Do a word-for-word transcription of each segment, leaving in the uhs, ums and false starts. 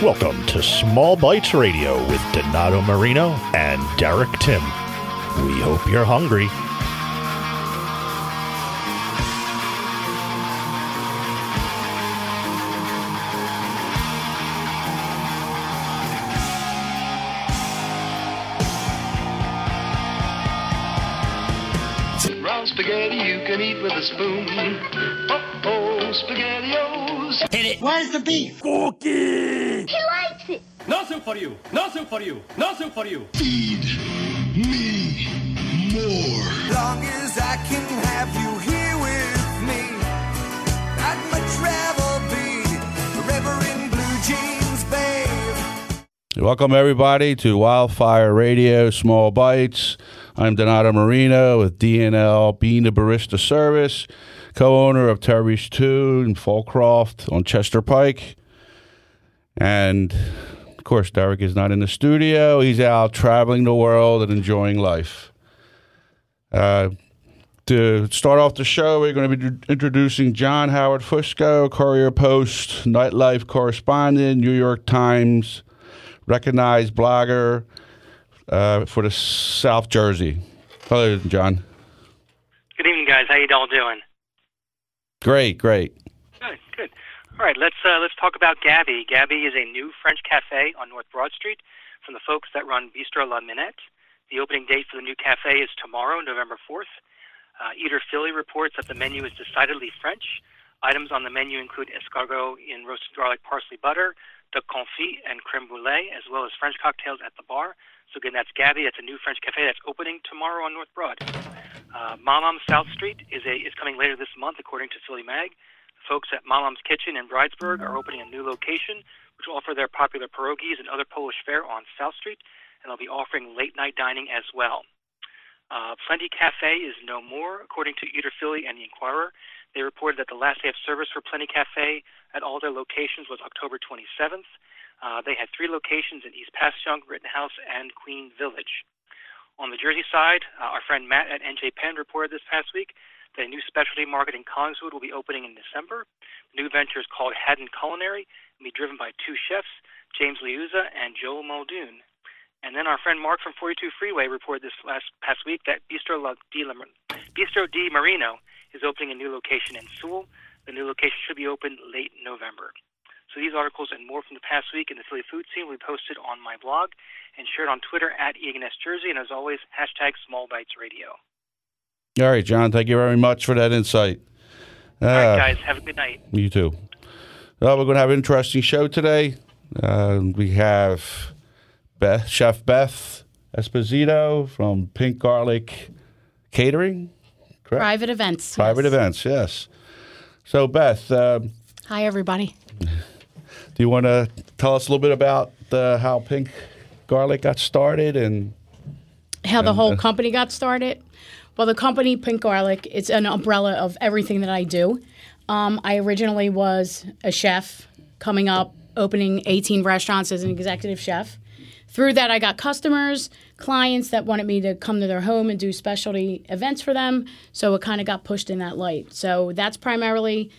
Welcome to Small Bites Radio with Donato Marino and Derek Tim. We hope you're hungry. Spaghetti you can eat with a spoon. Oh, spaghettios. Hit it. Where's the beef? Cookie. He likes it. Nothing for you. Nothing for you. Nothing for you. Feed me more. Long as I can have you here with me, I'd much rather be forever in blue jeans, babe. Welcome, everybody, to Wildfire Radio Small Bites. I'm Donato Marino with D N L Bean to Barista Service, co-owner of Terry's two in Fallcroft on Chester Pike. And, of course, Derek is not in the studio. He's out traveling the world and enjoying life. Uh, to start off the show, we're going to be introducing John Howard Fusco, Courier Post, nightlife correspondent, New York Times, recognized blogger, Uh, for the South Jersey. Hello, John. Good evening, guys. How you all doing? Great, great. Good, good. All right, let's uh, let's talk about Gabby. Gabby is a new French cafe on North Broad Street from the folks that run Bistro La Minette. The opening date for the new cafe is tomorrow, November fourth. Uh, Eater Philly reports that the menu is decidedly French. Items on the menu include escargot in roasted garlic parsley butter, de confit and creme brulee, as well as French cocktails at the bar. So again, that's Gabby. That's a new French cafe that's opening tomorrow on North Broad. Uh, Malam's South Street is a is coming later this month, according to Philly Mag. The folks at Malam's Kitchen in Bridesburg are opening a new location, which will offer their popular pierogies and other Polish fare on South Street, and they'll be offering late-night dining as well. Uh, Plenty Cafe is no more, according to Eater Philly and The Inquirer. They reported that the last day of service for Plenty Cafe at all their locations was October twenty-seventh. Uh, they had three locations in East Passyunk, Rittenhouse, and Queen Village. On the Jersey side, uh, our friend Matt at N J Penn reported this past week that a new specialty market in Collingswood will be opening in December. The new venture is called Haddon Culinary and will be driven by two chefs, James Leuza and Joel Muldoon. And then our friend Mark from forty-two Freeway reported this last past week that Bistro Di Marino is opening a new location in Sewell. The new location should be open late November. So these articles and more from the past week in the Philly food scene will be posted on my blog and shared on Twitter at E N S Jersey, and as always, hashtag Small Bites Radio. All right, John, thank you very much for that insight. Uh, All right, guys, have a good night. You too. Well, we're going to have an interesting show today. Uh, we have Beth, Chef Beth Esposito from Pink Garlic Catering, correct? Private events. Private yes. events, yes. So, Beth. Uh, Hi, everybody. Do you want to tell us a little bit about uh, how Pink Garlic got started and how the and, whole uh, company got started? Well, the company Pink Garlic, it's an umbrella of everything that I do. Um, I originally was a chef coming up, opening eighteen restaurants as an executive chef. Through that, I got customers, clients that wanted me to come to their home and do specialty events for them. So it kind of got pushed in that light. So that's primarily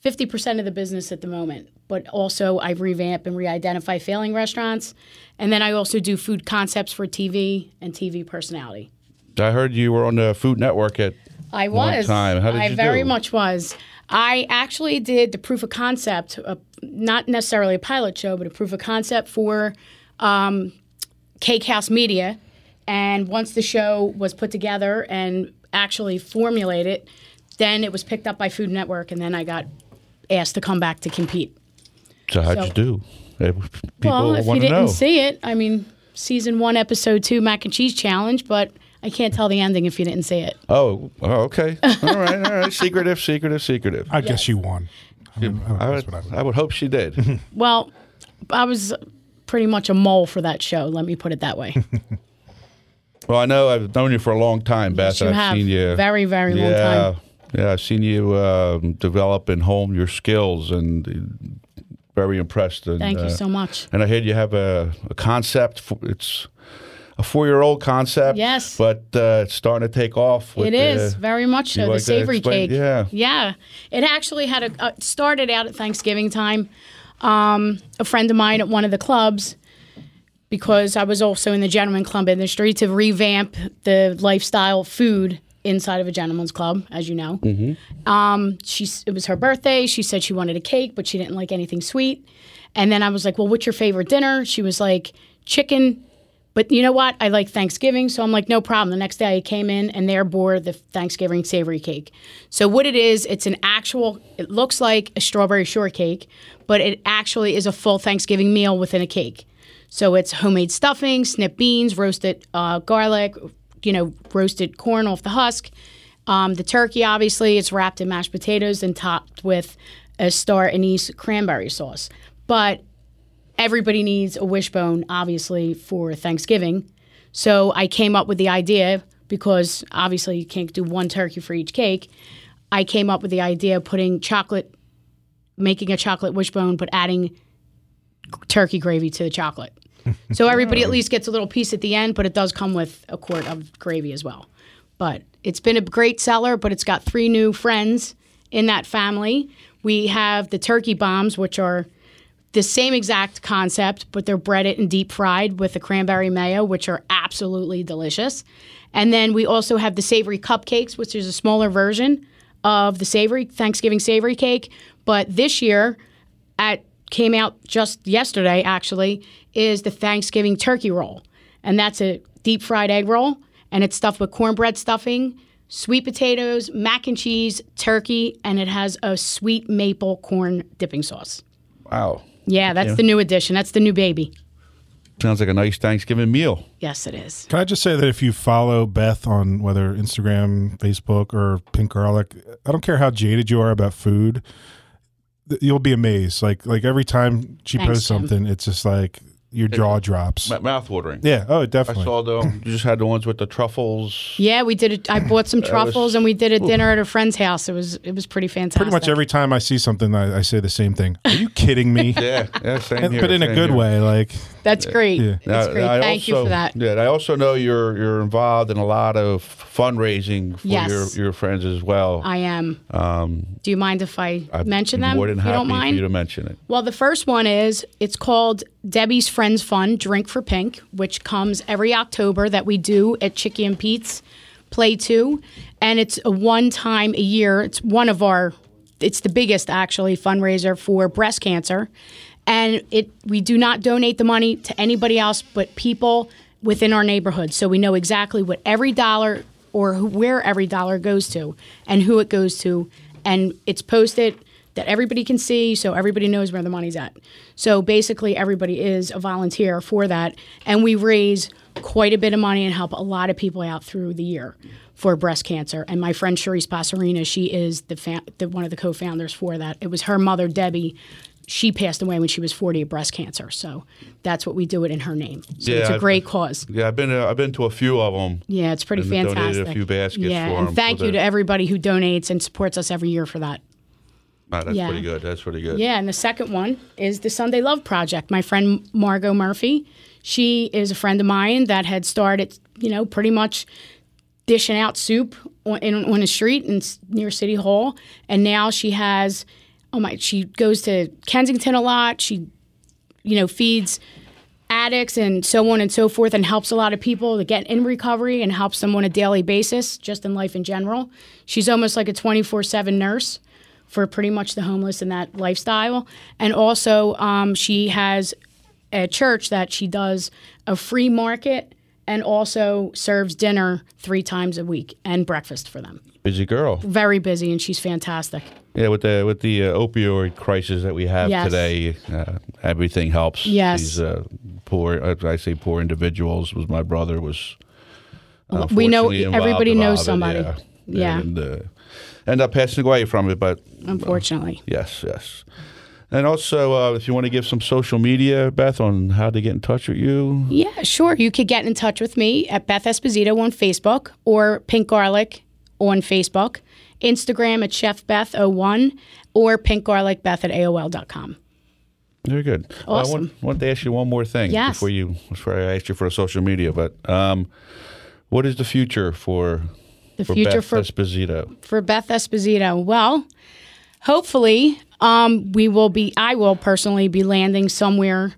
fifty percent of the business at the moment, but also I revamp and re-identify failing restaurants. And then I also do food concepts for T V and T V personality. I heard you were on the Food Network at I was. one time. How did I you do? I very much was. I actually did the proof of concept, uh, not necessarily a pilot show, but a proof of concept for um, Cake House Media. And once the show was put together and actually formulated, then it was picked up by Food Network, and then I got asked to come back to compete. So how'd so, you do? People well, if you didn't know. see it, I mean, season one, episode two, mac and cheese challenge, but I can't tell the ending if you didn't see it. Oh, oh okay. All right, all right. Secretive, secretive, secretive. I yes. guess you won. I, mean, I, would, I, would, I, would. I would hope she did. Well, I was pretty much a mole for that show, let me put it that way. Well, I know I've known you for a long time, Beth. Yes, you I've have. seen you. Very, very yeah, long time. Yeah, I've seen you uh, develop and hone your skills and very impressed. And, Thank you uh, so much. And I heard you have a, a concept. For, it's a four-year-old concept. Yes. But uh, it's starting to take off. With it is, the, very much so, the like savory cake. Yeah. Yeah. It actually had a, uh, started out at Thanksgiving time. Um, a friend of mine at one of the clubs, because I was also in the gentleman club industry, to revamp the lifestyle food inside of a gentleman's club, as you know. Mm-hmm. Um, she, it was her birthday. She said she wanted a cake, but she didn't like anything sweet. And then I was like, well, what's your favorite dinner? She was like, chicken. But you know what? I like Thanksgiving. So I'm like, no problem. The next day I came in and there bore the Thanksgiving savory cake. So what it is, it's an actual, it looks like a strawberry shortcake, but it actually is a full Thanksgiving meal within a cake. So it's homemade stuffing, snip beans, roasted uh, garlic, you know, roasted corn off the husk. Um, the turkey, obviously, it's wrapped in mashed potatoes and topped with a star anise cranberry sauce. But everybody needs a wishbone, obviously, for Thanksgiving. So I came up with the idea, because obviously you can't do one turkey for each cake. I came up with the idea of putting chocolate, making a chocolate wishbone, but adding turkey gravy to the chocolate. So everybody at least gets a little piece at the end, but it does come with a quart of gravy as well. But it's been a great seller, but it's got three new friends in that family. We have the turkey bombs, which are the same exact concept, but they're breaded and deep fried with a cranberry mayo, which are absolutely delicious. And then we also have the savory cupcakes, which is a smaller version of the savory Thanksgiving savory cake. But this year, at came out just yesterday, actually, is the Thanksgiving turkey roll. And that's a deep fried egg roll, and it's stuffed with cornbread stuffing, sweet potatoes, mac and cheese, turkey, and it has a sweet maple corn dipping sauce. Wow. Yeah, that's yeah. the new addition. That's the new baby. Sounds like a nice Thanksgiving meal. Yes, it is. Can I just say that if you follow Beth on whether Instagram, Facebook, or Pink Garlic, I don't care how jaded you are about food, you'll be amazed. Like like every time she Thanks, posts something, Tim. It's just like your jaw drops. M- mouth watering. Yeah. Oh, definitely. I saw the you just had the ones with the truffles. Yeah, we did. A, I bought some truffles was, and we did a dinner ooh. at a friend's house. It was it was pretty fantastic. Pretty much every time I see something, I, I say the same thing. Are you kidding me? yeah, yeah, same and, here. But in a good here. way, like that's yeah. great. Yeah. That's now, great. I Thank also, you for that. Yeah, I also know you're you're involved in a lot of fundraising for yes. your, your friends as well. I am. Um, Do you mind if I I'd mention them? More than happy you don't mind? for you to mention it. Well, the first one is it's called Debbie's Friends Fund Drink for Pink, which comes every October that we do at Chicky and Pete's Play Two, and it's a one time a year. It's one of our, it's the biggest actually fundraiser for breast cancer, and it we do not donate the money to anybody else but people within our neighborhood. So we know exactly what every dollar or who, where every dollar goes to and who it goes to, and it's posted that everybody can see, so everybody knows where the money's at. So basically everybody is a volunteer for that, and we raise quite a bit of money and help a lot of people out through the year for breast cancer. And my friend Cherise Passarina, she is the, fa- the one of the co-founders for that. It was her mother, Debbie. She passed away when she was forty of breast cancer, so that's what we do it in her name. So yeah, it's a great I've, cause. Yeah, I've been uh, I've been to a few of them. Yeah, it's pretty and fantastic. Donated a few baskets yeah, for and them thank for you that. to everybody who donates and supports us every year for that. Oh, that's yeah. pretty good. That's pretty good. Yeah, and the second one is the Sunday Love Project. My friend Margot Murphy, she is a friend of mine that had started, you know, pretty much dishing out soup on, in, on the street in, near City Hall. And now she has, oh my, she goes to Kensington a lot. She, you know, feeds addicts and so on and so forth, and helps a lot of people to get in recovery and helps them on a daily basis, just in life in general. She's almost like a twenty-four seven nurse for pretty much the homeless and that lifestyle. And also um, she has a church that she does a free market and also serves dinner three times a week and breakfast for them. Busy girl. Very busy, and she's fantastic. Yeah, with the with the uh, opioid crisis that we have yes. today, uh, everything helps. Yes. These uh, poor, I say poor individuals, was my brother was uh, We know involved, everybody involved, knows somebody. Yeah. yeah. And, uh, end up passing away from it, but unfortunately, uh, yes, yes. And also, uh, if you want to give some social media, Beth, on how to get in touch with you, yeah, sure. You could get in touch with me at Beth Esposito on Facebook or Pink Garlic on Facebook, Instagram at Chef Beth oh one or Pink Garlic Beth at A O L dot com. Very good. Awesome. Uh, I want, want to ask you one more thing yes. before you before I asked you for social media. But um, what is the future for the for future Beth for, Esposito? For Beth Esposito, well, hopefully um, we will be. I will personally be landing somewhere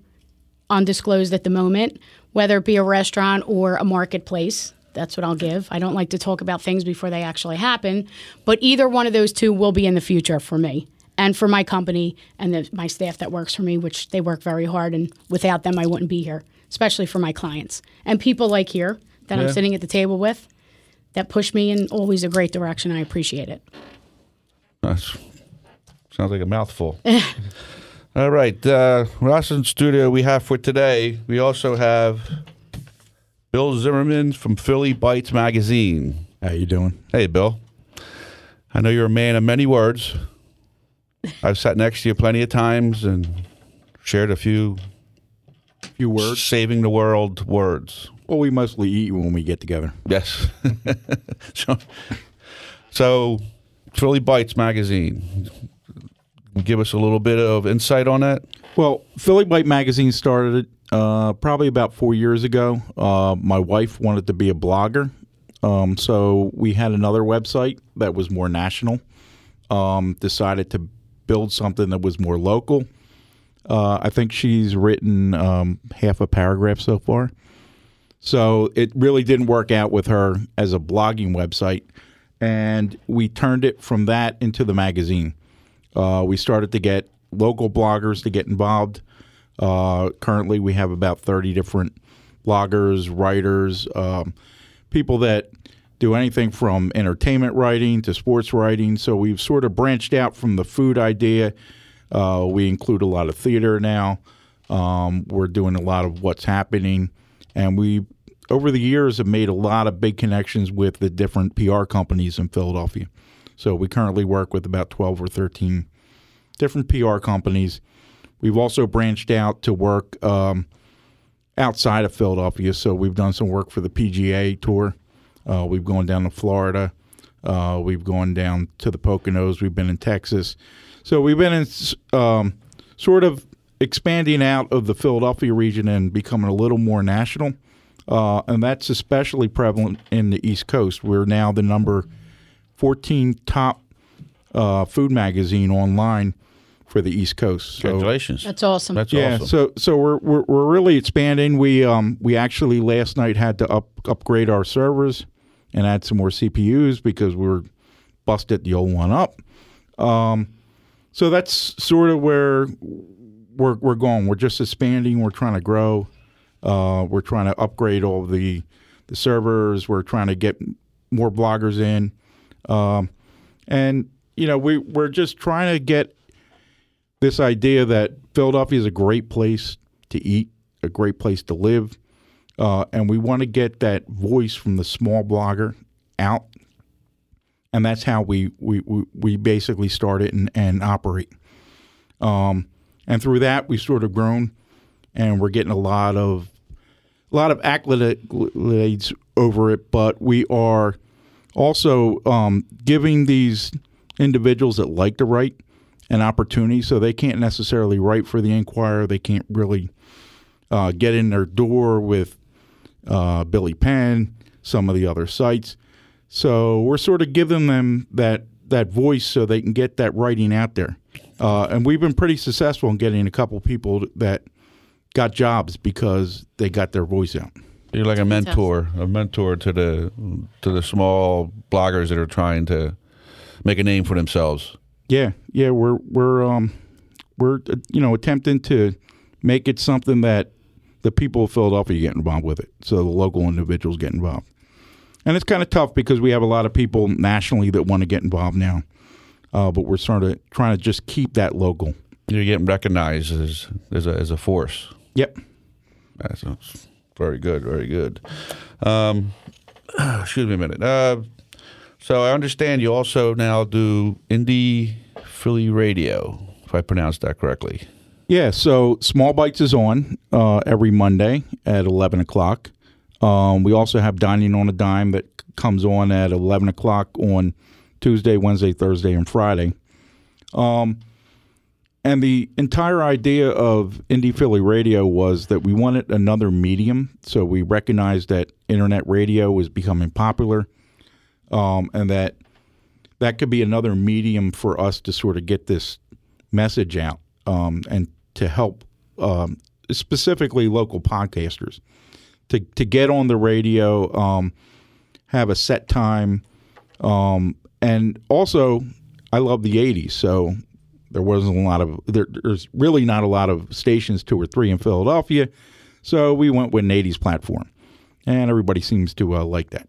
undisclosed at the moment, whether it be a restaurant or a marketplace. That's what I'll give. I don't like to talk about things before they actually happen, but either one of those two will be in the future for me and for my company and the, my staff that works for me, which they work very hard, and without them I wouldn't be here, especially for my clients and people like here that yeah. I'm sitting at the table with that push me in always a great direction. I appreciate it. That's, sounds like a mouthful. All right. Uh, Ross in studio we have for today. We also have Bill Zimmerman from Philly Bites Magazine. How you doing? Hey, Bill. I know you're a man of many words. I've sat next to you plenty of times and shared a few, few words, saving the world words. Well, we mostly eat when we get together. Yes. so, so, Philly Bites Magazine. Give us a little bit of insight on that. Well, Philly Byte Magazine started uh, probably about four years ago. Uh, my wife wanted to be a blogger, um, so we had another website that was more national. Um, decided to build something that was more local. Uh, I think she's written um, half a paragraph so far. So it really didn't work out with her as a blogging website, and we turned it from that into the magazine. Uh, we started to get local bloggers to get involved. Uh, currently, we have about thirty different bloggers, writers, um, people that do anything from entertainment writing to sports writing. So we've sort of branched out from the food idea. Uh, we include a lot of theater now. Um, we're doing a lot of what's happening. And we, over the years, have made a lot of big connections with the different P R companies in Philadelphia. So we currently work with about twelve or thirteen different P R companies. We've also branched out to work um, outside of Philadelphia. So we've done some work for the P G A Tour. Uh, we've gone down to Florida. Uh, we've gone down to the Poconos. We've been in Texas. So we've been in, um, sort of expanding out of the Philadelphia region and becoming a little more national. Uh, and that's especially prevalent in the East Coast. We're now the number fourteen top uh, food magazine online for the East Coast. So, congratulations! That's awesome. That's yeah, awesome. So so we're, we're we're really expanding. We um we actually last night had to up, upgrade our servers and add some more C P Us because we were busted the old one up. Um, so that's sort of where we're we're going. We're just expanding. We're trying to grow. Uh, we're trying to upgrade all the the servers. We're trying to get more bloggers in. Um, and, you know, we, we're just trying to get this idea that Philadelphia is a great place to eat, a great place to live, uh, and we want to get that voice from the small blogger out, and that's how we we, we, we basically start it and, and operate. Um, and through that, we've sort of grown, and we're getting a lot of, a lot of accolades over it, but we are... Also, um, giving these individuals that like to write an opportunity, so they can't necessarily write for the Enquirer. They can't really uh, get in their door with uh, Billy Penn, some of the other sites. So we're sort of giving them that that voice so they can get that writing out there. Uh, and we've been pretty successful in getting a couple people that got jobs because they got their voice out. You're like a mentor, a mentor to the to the small bloggers that are trying to make a name for themselves. Yeah, yeah, we're we're um, we're you know attempting to make it something that the people of Philadelphia get involved with it, so the local individuals get involved. And it's kind of tough because we have a lot of people nationally that want to get involved now, uh, but we're sort of trying to just keep that local. You're getting recognized as as a, as a force. Yep. That's awesome. Very good, very good. Um, excuse me a minute. Uh, so I understand you also now do Indie Philly Radio, if I pronounced that correctly. Yeah, so Small Bites is on uh, every Monday at eleven o'clock. Um, we also have Dining on a Dime that comes on at eleven o'clock on Tuesday, Wednesday, Thursday, and Friday. Um, And the entire idea of Indie Philly Radio was that we wanted another medium. So we recognized that internet radio was becoming popular, um, and that that could be another medium for us to sort of get this message out, um, and to help um, specifically local podcasters to, to get on the radio, um, have a set time. Um, and also, I love the eighties, so... There wasn't a lot of there, there's really not a lot of stations two or three in Philadelphia, so we went with an eighties platform, and everybody seems to uh, like that.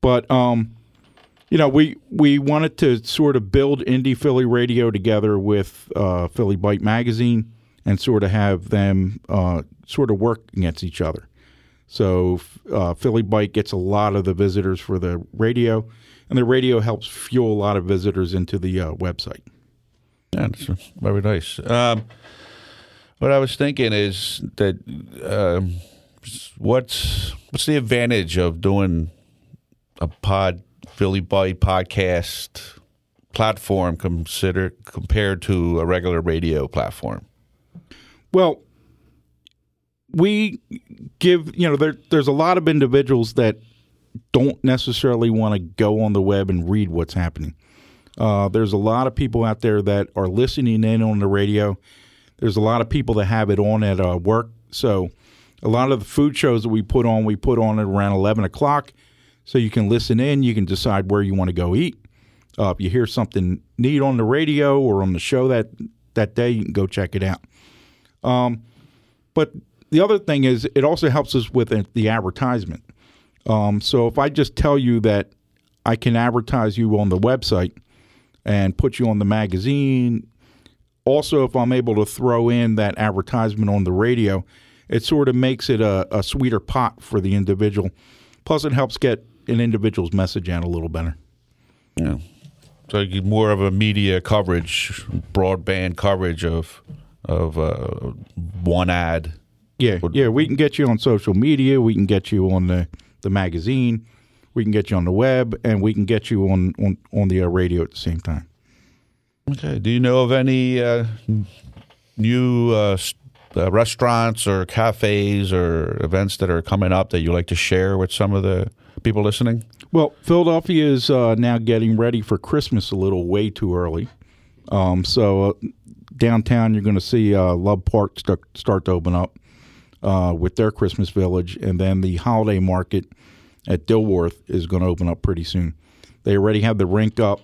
But um, you know, we we wanted to sort of build Indie Philly Radio together with uh, Philly Byte Magazine and sort of have them uh, sort of work against each other. So uh, Philly Byte gets a lot of the visitors for the radio, and the radio helps fuel a lot of visitors into the uh, website. Yeah, that's very nice. Um, what I was thinking is that uh, what's what's the advantage of doing a pod Philly Byte podcast platform consider compared to a regular radio platform? Well, we give you know there, there's a lot of individuals that don't necessarily want to go on the web and read what's happening. Uh, there's a lot of people out there that are listening in on the radio. There's a lot of people that have it on at uh, work. So a lot of the food shows that we put on, we put on at around eleven o'clock. So you can listen in. You can decide where you want to go eat. Uh, if you hear something neat on the radio or on the show that, that day, you can go check it out. Um, but the other thing is it also helps us with the advertisement. Um, so if I just tell you that I can advertise you on the website, and put you on the magazine. Also, if I'm able to throw in that advertisement on the radio, it sort of makes it a, a sweeter pot for the individual. Plus, it helps get an individual's message out a little better. Yeah. So you get more of a media coverage, broadband coverage of of uh, one ad. Yeah, yeah. We can get you on social media. We can get you on the, the magazine. We can get you on the web, and we can get you on, on, on the uh, radio at the same time. Okay. Do you know of any uh, new uh, uh, restaurants or cafes or events that are coming up that you like to share with some of the people listening? Well, Philadelphia is uh, now getting ready for Christmas a little way too early. Um, so uh, downtown you're going to see uh, Love Park st- start to open up uh, with their Christmas Village, and then the Holiday Market at Dilworth is going to open up pretty soon. They already have the rink up.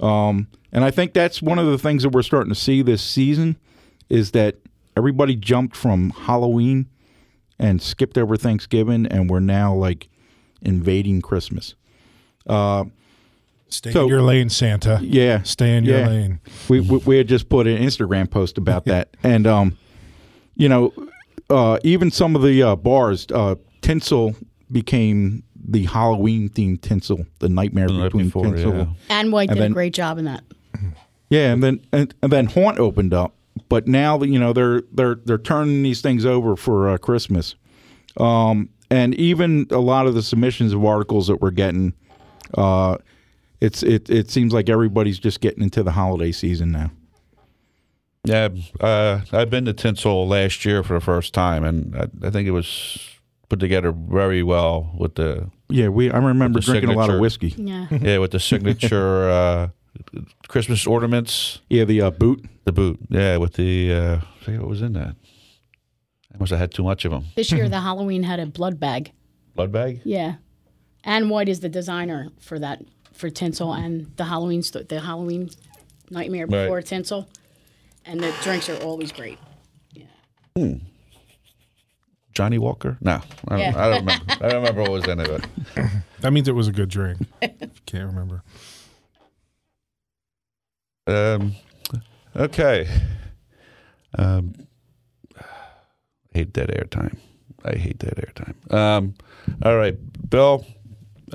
Um, and I think that's one of the things that we're starting to see this season is that everybody jumped from Halloween and skipped over Thanksgiving, and we're now, like, invading Christmas. Uh, Stay so, in your lane, Santa. Yeah. Stay in yeah. your lane. We, we we had just put an Instagram post about that. And, um, you know, uh, even some of the uh, bars, uh, Tinsel became the Halloween-themed Tinsel, the Nightmare the Between before, Tinsel. Yeah. Anne White and did then, a great job in that. Yeah, and then and, and then Haunt opened up, but now you know they're they're they're turning these things over for uh, Christmas, um, and even a lot of the submissions of articles that we're getting, uh, it's it it seems like everybody's just getting into the holiday season now. Yeah, uh, I've been to Tinsel last year for the first time, and I, I think it was put together very well with the yeah we I remember drinking signature, a lot of whiskey yeah yeah with the signature uh, Christmas ornaments yeah the uh, boot the boot yeah with the uh, I think what was in that I must have had too much of them this year. The Halloween had a blood bag blood bag yeah Anne White is the designer for that for Tinsel and the Halloween st- the Halloween Nightmare Before right. Tinsel, and the drinks are always great. yeah hmm. Johnny Walker? No, I don't, yeah. I don't remember. I don't remember what was in it. But. That means it was a good drink. Can't remember. Um, okay. Um, I hate that airtime. I hate that airtime. Um, all right, Bill.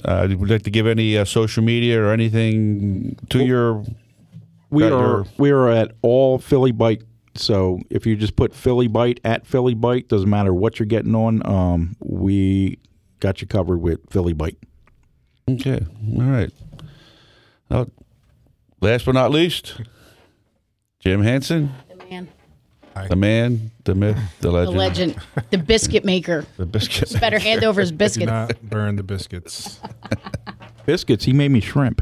Uh, would you like to give any uh, social media or anything to well, your? We uh, are. Your... We are at all Philly Byte. So if you just put Philly Byte at Philly Byte, doesn't matter what you're getting on, um, we got you covered with Philly Byte. Okay. All right. Now, last but not least, Jim Henson. The man. The man, the myth, the legend. The legend. The biscuit maker. The biscuit maker. Better hand over his biscuits. Do not burn the biscuits. Biscuits. He made me shrimp.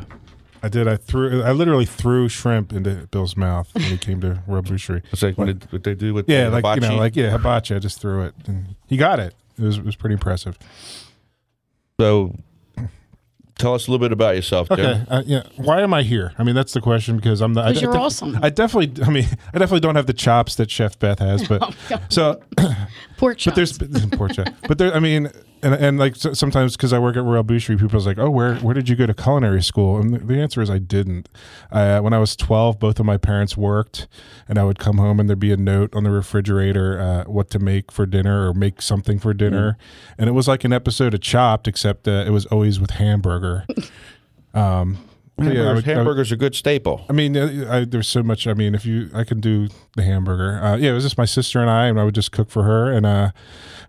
I did. I threw. I literally threw shrimp into Bill's mouth when he came to Royal Boucherie. It's like what, what they do with yeah, the like hibachi? You know, like yeah, hibachi. I just threw it, and he got it. It was it was pretty impressive. So, tell us a little bit about yourself, Derek. Okay. Uh, yeah. Why am I here? I mean, that's the question because I'm not. Because you're I, awesome. I definitely. I mean, I definitely don't have the chops that Chef Beth has, but oh, so pork chops. But there's pork chops. But there. I mean. And, and like so, sometimes because I work at Royal Boucherie, people are like, oh, where where did you go to culinary school? And the, the answer is I didn't. Uh, when I was twelve, both of my parents worked, and I would come home and there'd be a note on the refrigerator uh, what to make for dinner or make something for dinner. Mm. And it was like an episode of Chopped, except uh, it was always with hamburger. um Hamburgers, yeah, I would, hamburgers I would, are a good staple. I mean, I, I, there's so much. I mean, if you, I can do the hamburger. Uh, yeah, it was just my sister and I, and I would just cook for her. And uh,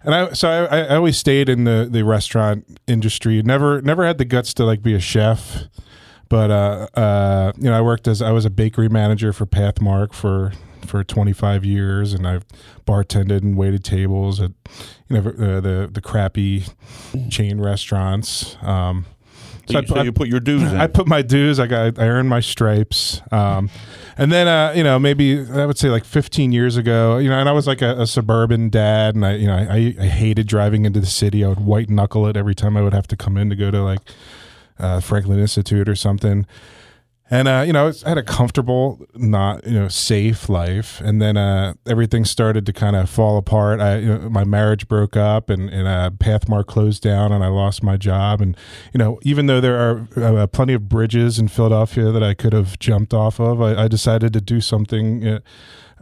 and I, so I, I always stayed in the, the restaurant industry. Never, never had the guts to like be a chef. But uh, uh, you know, I worked as I was a bakery manager for Pathmark for for twenty-five years, and I've bartended and waited tables at you know uh, the the crappy chain restaurants. Um, So, so, you, so I, you put your dues in. I put my dues. I got. I earned my stripes. Um, and then, uh, you know, maybe I would say like fifteen years ago, you know, and I was like a, a suburban dad, and I, you know, I, I hated driving into the city. I would white knuckle it every time I would have to come in to go to like uh, Franklin Institute or something. And, uh, you know, I had a comfortable, not, you know, safe life. And then uh, everything started to kind of fall apart. I, you know, my marriage broke up and, and uh, Pathmark closed down and I lost my job. And, you know, even though there are uh, plenty of bridges in Philadelphia that I could have jumped off of, I, I decided to do something uh,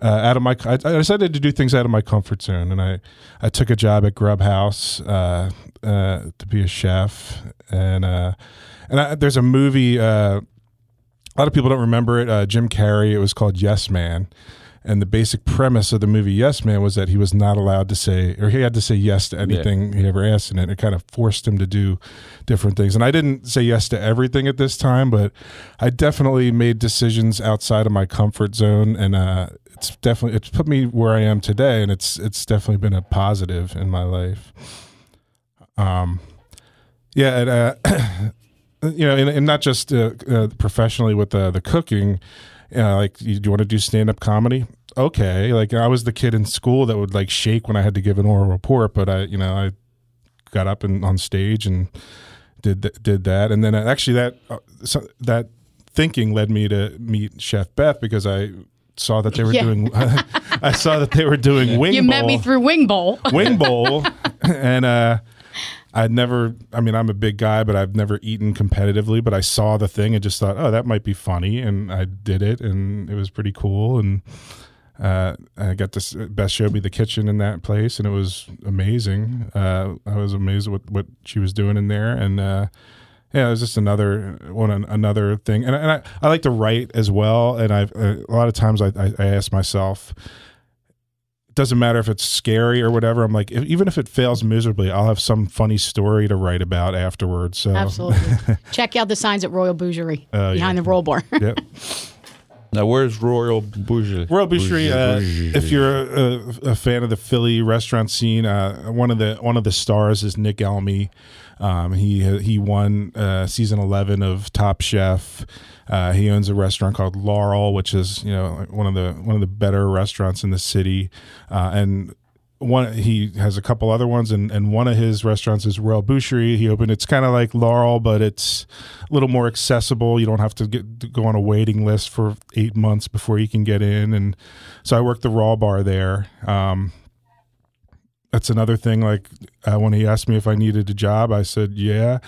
uh, out of my, I, I decided to do things out of my comfort zone. And I, I took a job at Grubhouse uh, uh, to be a chef. And, uh, and I, there's a movie, uh, a lot of people don't remember it. Uh, Jim Carrey, it was called Yes Man. And the basic premise of the movie Yes Man was that he was not allowed to say, or he had to say yes to anything yeah. he ever asked. And it kind of forced him to do different things. And I didn't say yes to everything at this time, but I definitely made decisions outside of my comfort zone. And uh, it's definitely, it's put me where I am today. And it's, it's definitely been a positive in my life. Um, yeah. And, uh, you know, and, and not just uh, uh, professionally with uh, the cooking, you know, like, you, do you want to do stand-up comedy? Okay. Like, I was the kid in school that would, like, shake when I had to give an oral report, but I, you know, I got up and on stage and did th- did that. And then uh, actually that, uh, so that thinking led me to meet Chef Beth because I saw that they were yeah. doing – I saw that they were doing Wing you Bowl. You met me through Wing Bowl. Wing Bowl. And – uh I'd never, I mean, I'm a big guy, but I've never eaten competitively, but I saw the thing and just thought, oh, that might be funny. And I did it and it was pretty cool. And uh, I got this, Beth showed me the kitchen in that place and it was amazing. Uh, I was amazed with what she was doing in there. And uh, yeah, it was just another one, another thing. And, and I, I like to write as well. And I've, a lot of times I, I, I ask myself, doesn't matter if it's scary or whatever. I'm like, if, even if it fails miserably, I'll have some funny story to write about afterwards. So absolutely. Check out the signs at Royal Boucherie uh, behind yeah. the roll bar. Yep. Now, where's Royal Boucherie? Royal Boucherie. Uh, if you're a, a fan of the Philly restaurant scene, uh, one of the one of the stars is Nick Elmy. Um, he he won uh, season eleven of Top Chef. Uh, he owns a restaurant called Laurel, which is you know one of the one of the better restaurants in the city. Uh, and one he has a couple other ones, and, and one of his restaurants is Royal Boucherie. He opened. It's kind of like Laurel, but it's a little more accessible. You don't have to get to go on a waiting list for eight months before you can get in. And so I worked the raw bar there. Um, That's another thing. Like uh, when he asked me if I needed a job, I said, yeah.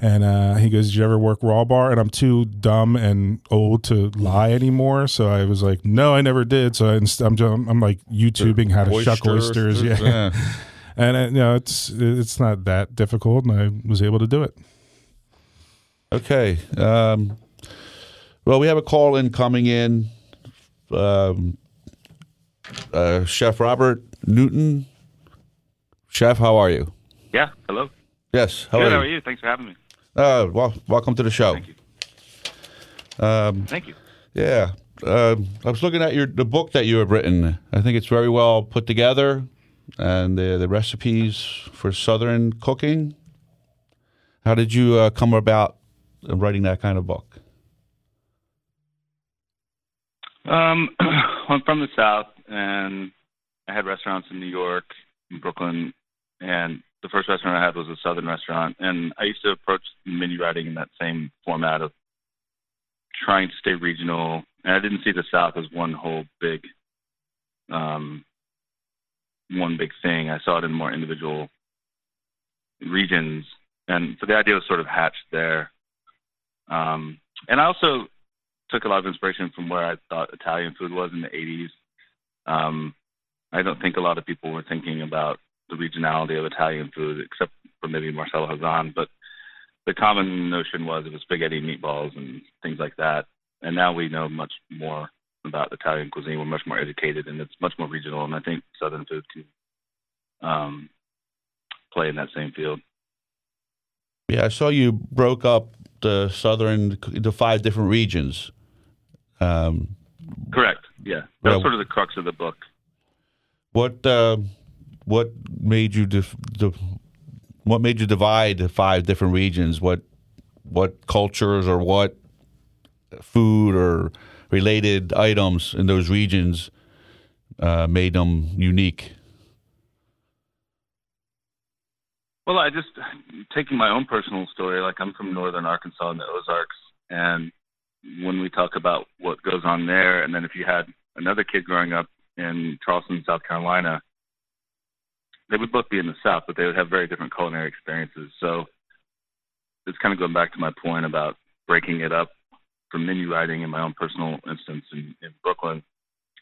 And uh, he goes, did you ever work raw bar? And I'm too dumb and old to lie anymore. So I was like, no, I never did. So I inst- I'm, I'm like YouTubing how to Oyster, shuck oysters. Yeah. yeah. And uh, you know, it's, it's not that difficult. And I was able to do it. Okay. Um, well, we have a call in coming in. Um, uh, Chef Robert Newton. Chef, how are you? Yeah, hello. Yes, how Good, are you? How are you? Thanks for having me. Uh, well, welcome to the show. Thank you. Um, Thank you. Yeah. uh, I was looking at your the book that you have written. I think it's very well put together, and the, the recipes for Southern cooking. How did you uh, come about writing that kind of book? Um, I'm from the South, and I had restaurants in New York, in Brooklyn, and the first restaurant I had was a Southern restaurant. And I used to approach menu writing in that same format of trying to stay regional. And I didn't see the South as one whole big, um, one big thing. I saw it in more individual regions. And so the idea was sort of hatched there. Um, and I also took a lot of inspiration from where I thought Italian food was in the eighties. Um, I don't think a lot of people were thinking about the regionality of Italian food, except for maybe Marcelo Hazan. But the common notion was it was spaghetti and meatballs and things like that. And now we know much more about Italian cuisine. We're much more educated, and it's much more regional. And I think Southern food can um, play in that same field. Yeah, I saw you broke up the Southern, the five different regions. Um, Correct. Yeah, that's uh, sort of the crux of the book. What uh, what made you dif- dif- what made you divide the five different regions? What what cultures or what food or related items in those regions uh, made them unique? Well, I just taking my own personal story. Like, I'm from northern Arkansas in the Ozarks, and when we talk about what goes on there, and then if you had another kid growing up in Charleston, South Carolina, they would both be in the South, but they would have very different culinary experiences. So it's kind of going back to my point about breaking it up from menu writing in my own personal instance in, in Brooklyn,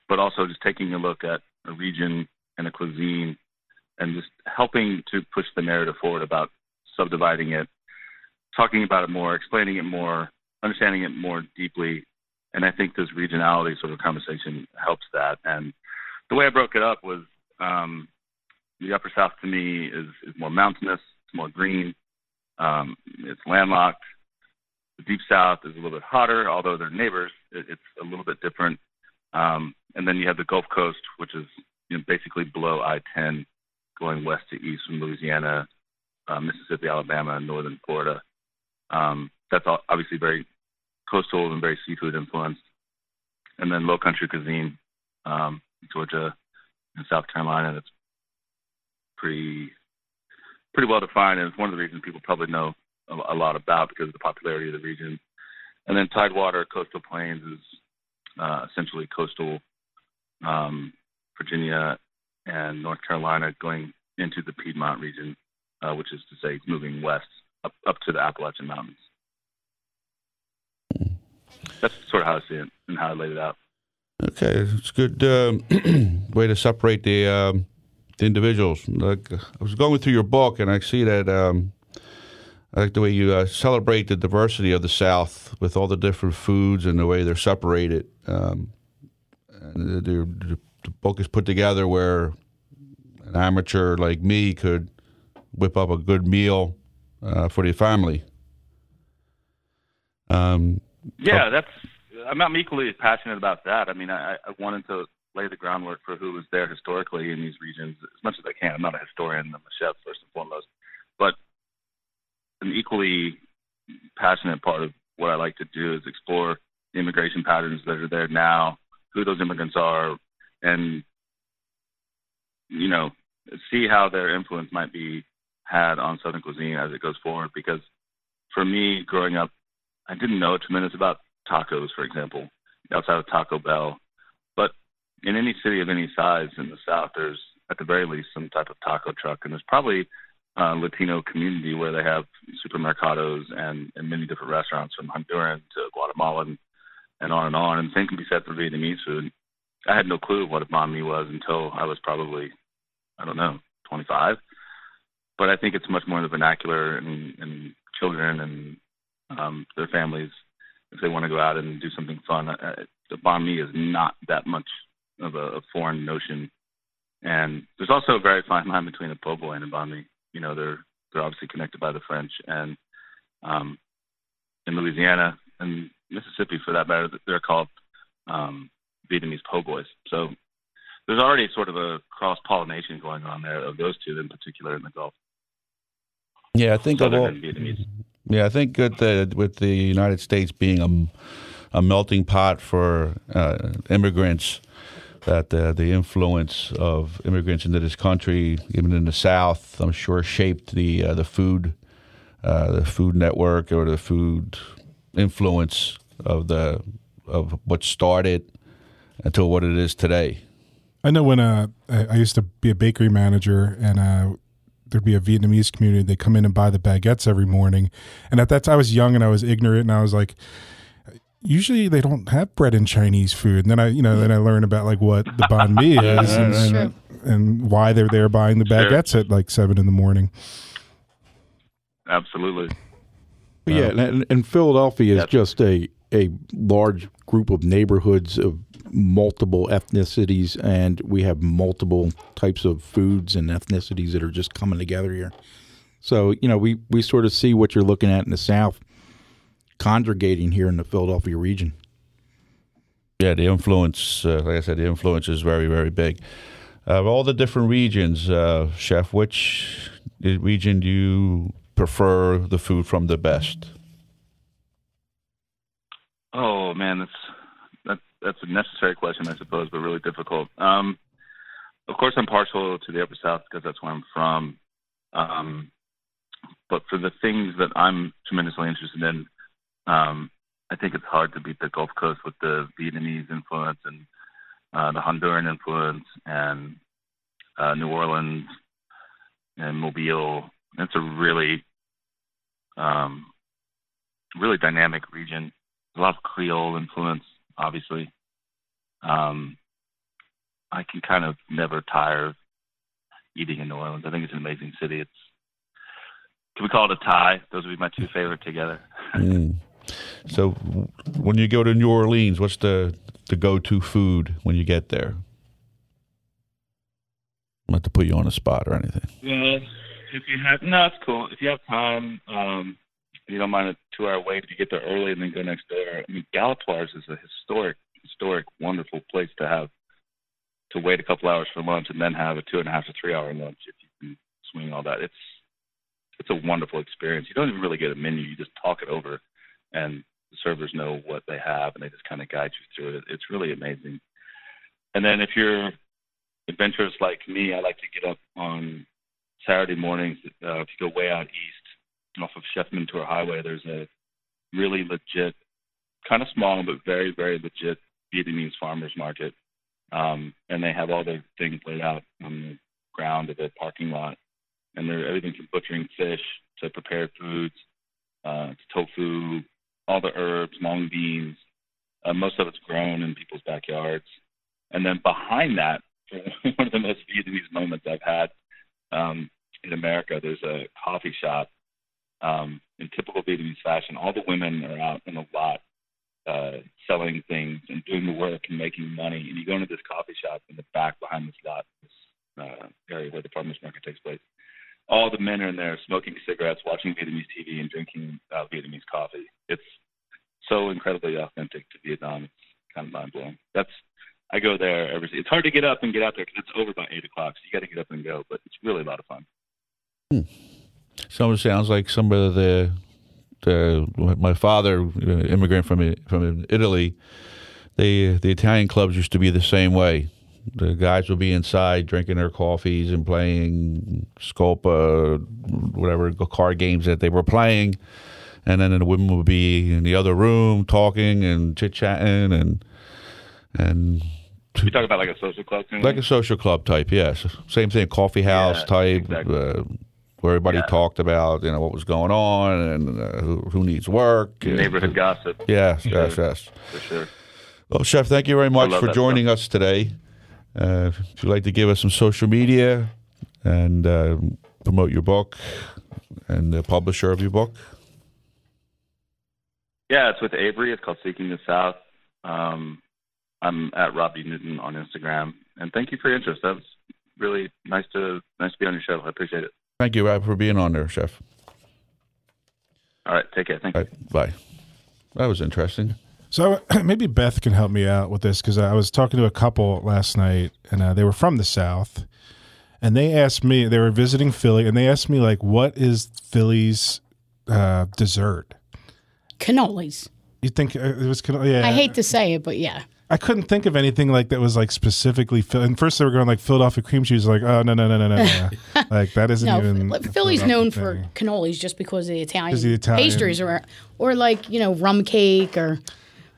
but also just taking a look at a region and a cuisine and just helping to push the narrative forward about subdividing it, talking about it more, explaining it more, understanding it more deeply. And I think this regionality sort of conversation helps that. And the way I broke it up was um, the Upper South to me is, is more mountainous, it's more green, um, it's landlocked. The Deep South is a little bit hotter, although they're neighbors, it, it's a little bit different. Um, and then you have the Gulf Coast, which is you know, basically below I ten, going west to east from Louisiana, uh, Mississippi, Alabama, and northern Florida. Um, that's all, obviously very coastal and very seafood influenced. And then low country cuisine, um, Georgia and South Carolina, that's pretty pretty well defined. And it's one of the reasons people probably know a, a lot about because of the popularity of the region. And then Tidewater, coastal plains is uh, essentially coastal um, Virginia and North Carolina going into the Piedmont region, uh, which is to say moving west up, up to the Appalachian Mountains. That's sort of how I see it and how I laid it out. Okay, it's a good um, way to separate the, um, the individuals. Like, I was going through your book, and I see that um, I like the way you uh, celebrate the diversity of the South with all the different foods and the way they're separated. Um, and they're, they're The book is put together where an amateur like me could whip up a good meal uh, for the family. Um, yeah, that's. I'm, I'm equally passionate about that. I mean, I, I wanted to lay the groundwork for who was there historically in these regions as much as I can. I'm not a historian. I'm a chef first and foremost, but an equally passionate part of what I like to do is explore the immigration patterns that are there now, who those immigrants are, and, you know, see how their influence might be had on Southern cuisine as it goes forward. Because for me, growing up, I didn't know a tremendous about tacos, for example, outside of Taco Bell. But in any city of any size in the South, there's at the very least some type of taco truck. And there's probably a Latino community where they have supermercados and, and many different restaurants from Honduran to Guatemalan and on and on. And the same can be said for Vietnamese food. I had no clue what a banh mi was until I was probably, I don't know, twenty-five. But I think it's much more in the vernacular and, and children and um, their families, if they want to go out and do something fun. Uh, the banh mi is not that much of a, a foreign notion. And there's also a very fine line between a po' boy and a banh mi. You know, they're they're obviously connected by the French. And um, in Louisiana and Mississippi, for that matter, they're called um, Vietnamese po' boys. So there's already sort of a cross-pollination going on there of those two in particular in the Gulf. Yeah, I think of all, yeah, I think that the, with the United States being a, a melting pot for uh, immigrants, that uh, the influence of immigrants into this country, even in the South, I'm sure shaped the uh, the food, uh, the Food Network, or the food influence of the of what started until what it is today. I know when uh, I, I used to be a bakery manager, and uh, there'd be a Vietnamese community. They come in and buy the baguettes every morning, and at that time I was young and I was ignorant, and I was like, usually they don't have bread in Chinese food. And then I, you know, then I learned about like what the banh mi is and, and, and why they're there buying the baguettes sure. at like seven in the morning. Absolutely. But yeah, um, and, and Philadelphia is just a a large group of neighborhoods of multiple ethnicities, and we have multiple types of foods and ethnicities that are just coming together here. So, you know, we, we sort of see what you're looking at in the South congregating here in the Philadelphia region. Yeah, the influence, uh, like I said, the influence is very, very big. Uh, of all the different regions, uh, Chef, which region do you prefer the food from the best? Oh, man, that's that, that's a necessary question, I suppose, but really difficult. Um, of course, I'm partial to the Upper South because that's where I'm from. Um, but for the things that I'm tremendously interested in, Um, I think it's hard to beat the Gulf Coast with the Vietnamese influence and uh, the Honduran influence and uh, New Orleans and Mobile. It's a really, um, really dynamic region. There's a lot of Creole influence, obviously. Um, I can kind of never tire of eating in New Orleans. I think it's an amazing city. It's can we call it a tie? Those would be my two favorite together. mm. So when you go to New Orleans, what's the, the go-to food when you get there? Not to put you on the spot or anything. Yeah, if you have no, it's cool. If you have time, um, if you don't mind a two-hour wait, if you get there early and then go next door. I mean, Galatoire's is a historic, historic, wonderful place to have to wait a couple hours for lunch and then have a two and a half to three-hour lunch if you can swing all that. It's it's a wonderful experience. You don't even really get a menu; you just talk it over. And the servers know what they have, and they just kind of guide you through it. It's really amazing. And then if you're adventurous like me, I like to get up on Saturday mornings. Uh, if you go way out east, off of Chef Mentor Highway, there's a really legit, kind of small, but very, very legit Vietnamese farmers market. Um, and they have all their things laid out on the ground of the parking lot. And they're everything from butchering fish to prepared foods uh, to tofu, all the herbs, long beans. Uh, most of it's grown in people's backyards. And then behind that, for one of the most Vietnamese moments I've had um, in America, there's a coffee shop um, in typical Vietnamese fashion. All the women are out in the lot uh, selling things and doing the work and making money. And you go into this coffee shop in the back behind this lot, this uh, area where the farmers market takes place. All the men are in there smoking cigarettes, watching Vietnamese T V, and drinking uh, Vietnamese coffee. It's so incredibly authentic to Vietnam. It's kind of mind-blowing. That's I go there every. It's hard to get up and get out there because it's over by eight o'clock, so you got to get up and go, but it's really a lot of fun. Hmm. So it sounds like some of the, the – my father, immigrant from from Italy, they, the Italian clubs used to be the same way. The guys will be inside drinking their coffees and playing Scopa, whatever card games that they were playing. And then the women would be in the other room talking and chit-chatting. And and you talk about like a social club thing? Like a social club type, yes. Same thing, coffee house yeah, type, exactly. uh, where everybody yeah. talked about you know what was going on and uh, who, who needs work. Neighborhood and, gossip. Yes, yes, sure. yes. For sure. Well, Chef, thank you very much for joining stuff. us today. Uh, if you'd like to give us some social media and uh, promote your book and the publisher of your book. Yeah, it's with Avery. It's called Seeking the South. Um, I'm at Robbie Newton on Instagram. And thank you for your interest. That was really nice to nice to be on your show. I appreciate it. Thank you, Rob, for being on there, Chef. All right, take care. Thank All right, you. Bye. That was interesting. So maybe Beth can help me out with this, because I was talking to a couple last night, and uh, they were from the South, and they asked me, they were visiting Philly, and they asked me, like, what is Philly's uh, dessert? Cannolis. You think it was cannolis? Yeah. I hate to say it, but yeah. I couldn't think of anything like that was like specifically Philly. And first they were going like Philadelphia cream cheese, like, oh, no, no, no, no, no, no. Like that isn't no, even. Philly's known thing. for cannolis just because of the Italian, the Italian pastries or, or like, you know, rum cake or,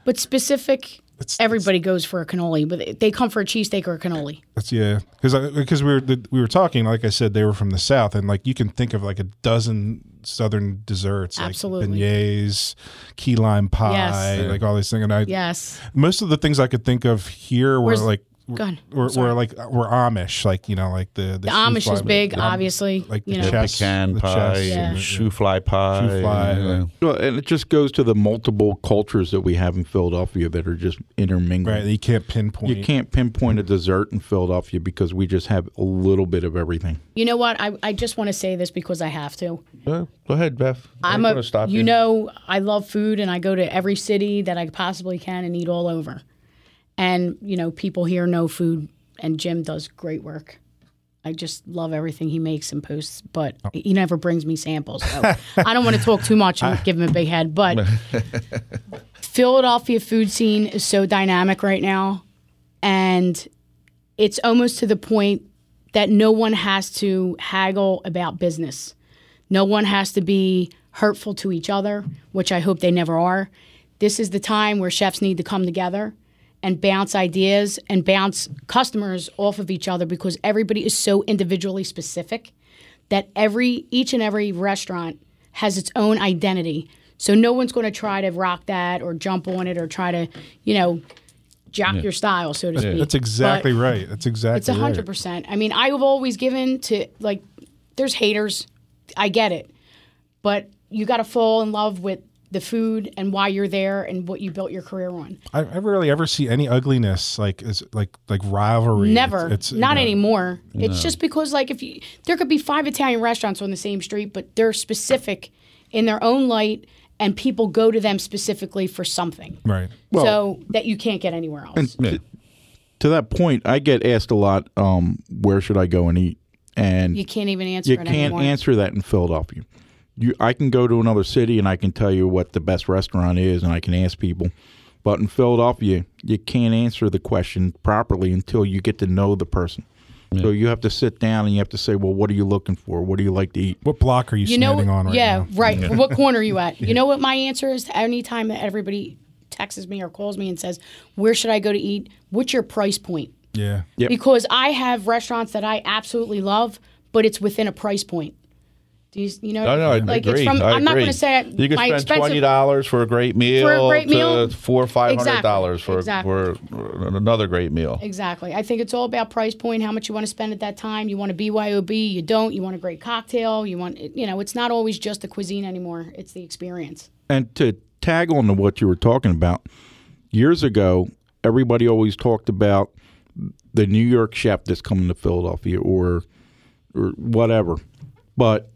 but specific, it's, everybody it's, goes for a cannoli, but they come for a cheesesteak or a cannoli. That's yeah. Because because we were we were talking, like I said, they were from the South, and like you can think of like a dozen Southern desserts, like Absolutely. beignets, key lime pie, yes. like all these things. And I, yes, most of the things I could think of here were Where's, like were, were, were like were Amish, like you know, like the the, the Amish fly, is big, the, obviously, like the, you know. chess, the pecan the pie, chess, yeah. and shoe fly pie, shoe fly, and, yeah. well, and it just goes to the multiple cultures that we have in Philadelphia that are just intermingled. Right, you can't pinpoint. You can't pinpoint a dessert in Philadelphia because we just have a little bit of everything. You know what? I I just want to say this because I have to. Yeah. Go ahead, Beth. I'm a, stop you, you know, I love food, and I go to every city that I possibly can and eat all over. And, you know, people here know food, and Jim does great work. I just love everything he makes and posts, but oh. he never brings me samples. So I don't want to talk too much and give him a big head, but Philadelphia food scene is so dynamic right now, and it's almost to the point that no one has to haggle about business. No one has to be hurtful to each other, which I hope they never are. This is the time where chefs need to come together and bounce ideas and bounce customers off of each other, because everybody is so individually specific that every each and every restaurant has its own identity. So no one's going to try to rock that or jump on it or try to, you know, jock yeah. your style, so to yeah. speak. That's exactly but right. That's exactly it's one hundred percent. Right. I mean, I've always given to, like, there's haters. I get it. But you got to fall in love with the food and why you're there and what you built your career on. I, I rarely ever see any ugliness, like is, like like rivalry. Never. It's, it's, Not you know, anymore. No. It's just because, like, if you, there could be five Italian restaurants on the same street, but they're specific in their own light, and people go to them specifically for something. Right. Well, so that you can't get anywhere else. And to, to that point, I get asked a lot, um, where should I go and eat? And you can't even answer you it can't anymore. Answer that in Philadelphia. You, I can go to another city and I can tell you what the best restaurant is and I can ask people. But in Philadelphia, you can't answer the question properly until you get to know the person. Yeah. So you have to sit down and you have to say, well, what are you looking for? What do you like to eat? What block are you, you standing know, on right yeah, now? Right. Yeah, right. What corner are you at? You know what my answer is? Any time that everybody texts me or calls me and says, where should I go to eat? What's your price point? Yeah. Yep. Because I have restaurants that I absolutely love, but it's within a price point. You, you know, no, no, I like agree. It's from, I I'm agree. not going to say that you can my spend twenty dollars for a great meal, for a great meal, to four or five hundred dollars exactly. for, exactly. for, for another great meal. Exactly. I think it's all about price point, how much you want to spend at that time. You want a B Y O B, you don't. You want a great cocktail. You want, you know, it's not always just the cuisine anymore. It's the experience. And to tag on to what you were talking about, years ago, everybody always talked about the New York chef that's coming to Philadelphia or or whatever. But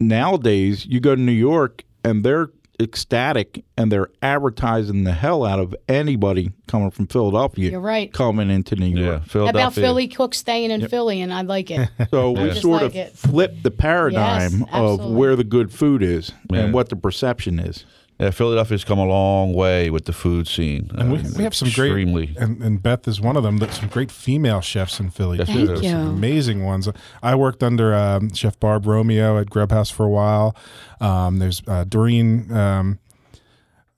nowadays, you go to New York, and they're ecstatic, and they're advertising the hell out of anybody coming from Philadelphia. You're right. Coming into New York. Yeah, about Philly cooks staying in yep. Philly, and I like it. So we sort like of it. flipped the paradigm yes, of where the good food is yeah. and what the perception is. Yeah, Philadelphia's come a long way with the food scene. And we, uh, we have some extremely. great, and, and Beth is one of them, some great female chefs in Philly. Yes, Thank you. Some amazing ones. I worked under um, Chef Barb Romeo at Grubhouse for a while. Um, there's uh, Doreen, um,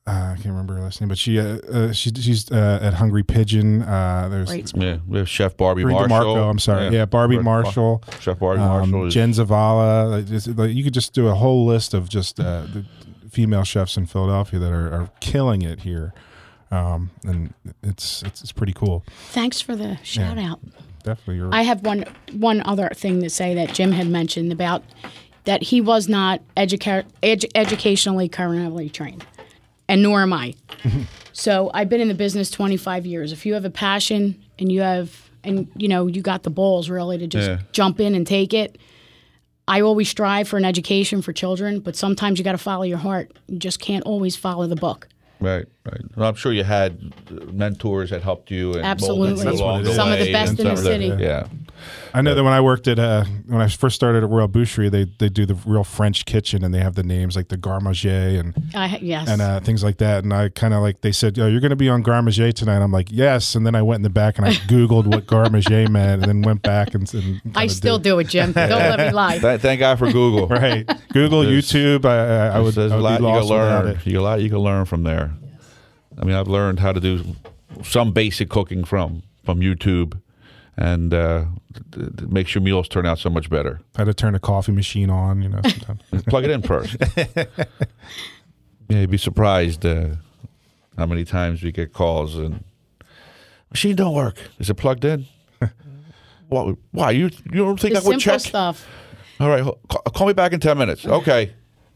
uh, I can't remember her last name, but she, uh, uh, she she's uh, at Hungry Pigeon. Uh, there's right. yeah, we have Chef Barbie Marshall. DeMarco, I'm sorry. Yeah, yeah Barbie Red, Marshall. Chef Barbie um, Marshall. Jen Zavala. Like, like, you could just do a whole list of just uh, the female chefs in Philadelphia that are, are killing it here, um, and it's, it's it's pretty cool. Thanks for the shout yeah, out. Definitely, you're right. I have one one other thing to say that Jim had mentioned about that he was not educa- edu- educationally culinarily trained, and nor am I. So I've been in the business twenty-five years. If you have a passion and you have and you know you got the balls really to just yeah. jump in and take it. I always strive for an education for children, but sometimes you got to follow your heart. You just can't always follow the book. Right, right. Well, I'm sure you had mentors that helped you and absolutely molded you along the way. Some of the best in the city. Yeah. yeah. I know that when I worked at uh, when I first started at Royal Boucherie, they they do the real French kitchen, and they have the names like the Garmager and uh, yes. and uh, things like that. And I kind of like they said, "Oh, you're going to be on Garmager tonight." I'm like, "Yes." And then I went in the back and I Googled what Garmager meant, and then went back and. and I still do it, Jim. Don't let me lie. Th- thank God for Google. Right, Google, there's, YouTube. I, I, I would. There's I would a lot be lost you can learn. It. You a lot you can learn from there. Yes. I mean, I've learned how to do some basic cooking from from YouTube. And uh, it makes your meals turn out so much better. How to turn a coffee machine on, you know. Plug it in first. Yeah, you'd be surprised uh, how many times we get calls and machine don't work. Is it plugged in? Why? Why you you don't think the I would check? Simple stuff. All right, call, call me back in ten minutes. Okay.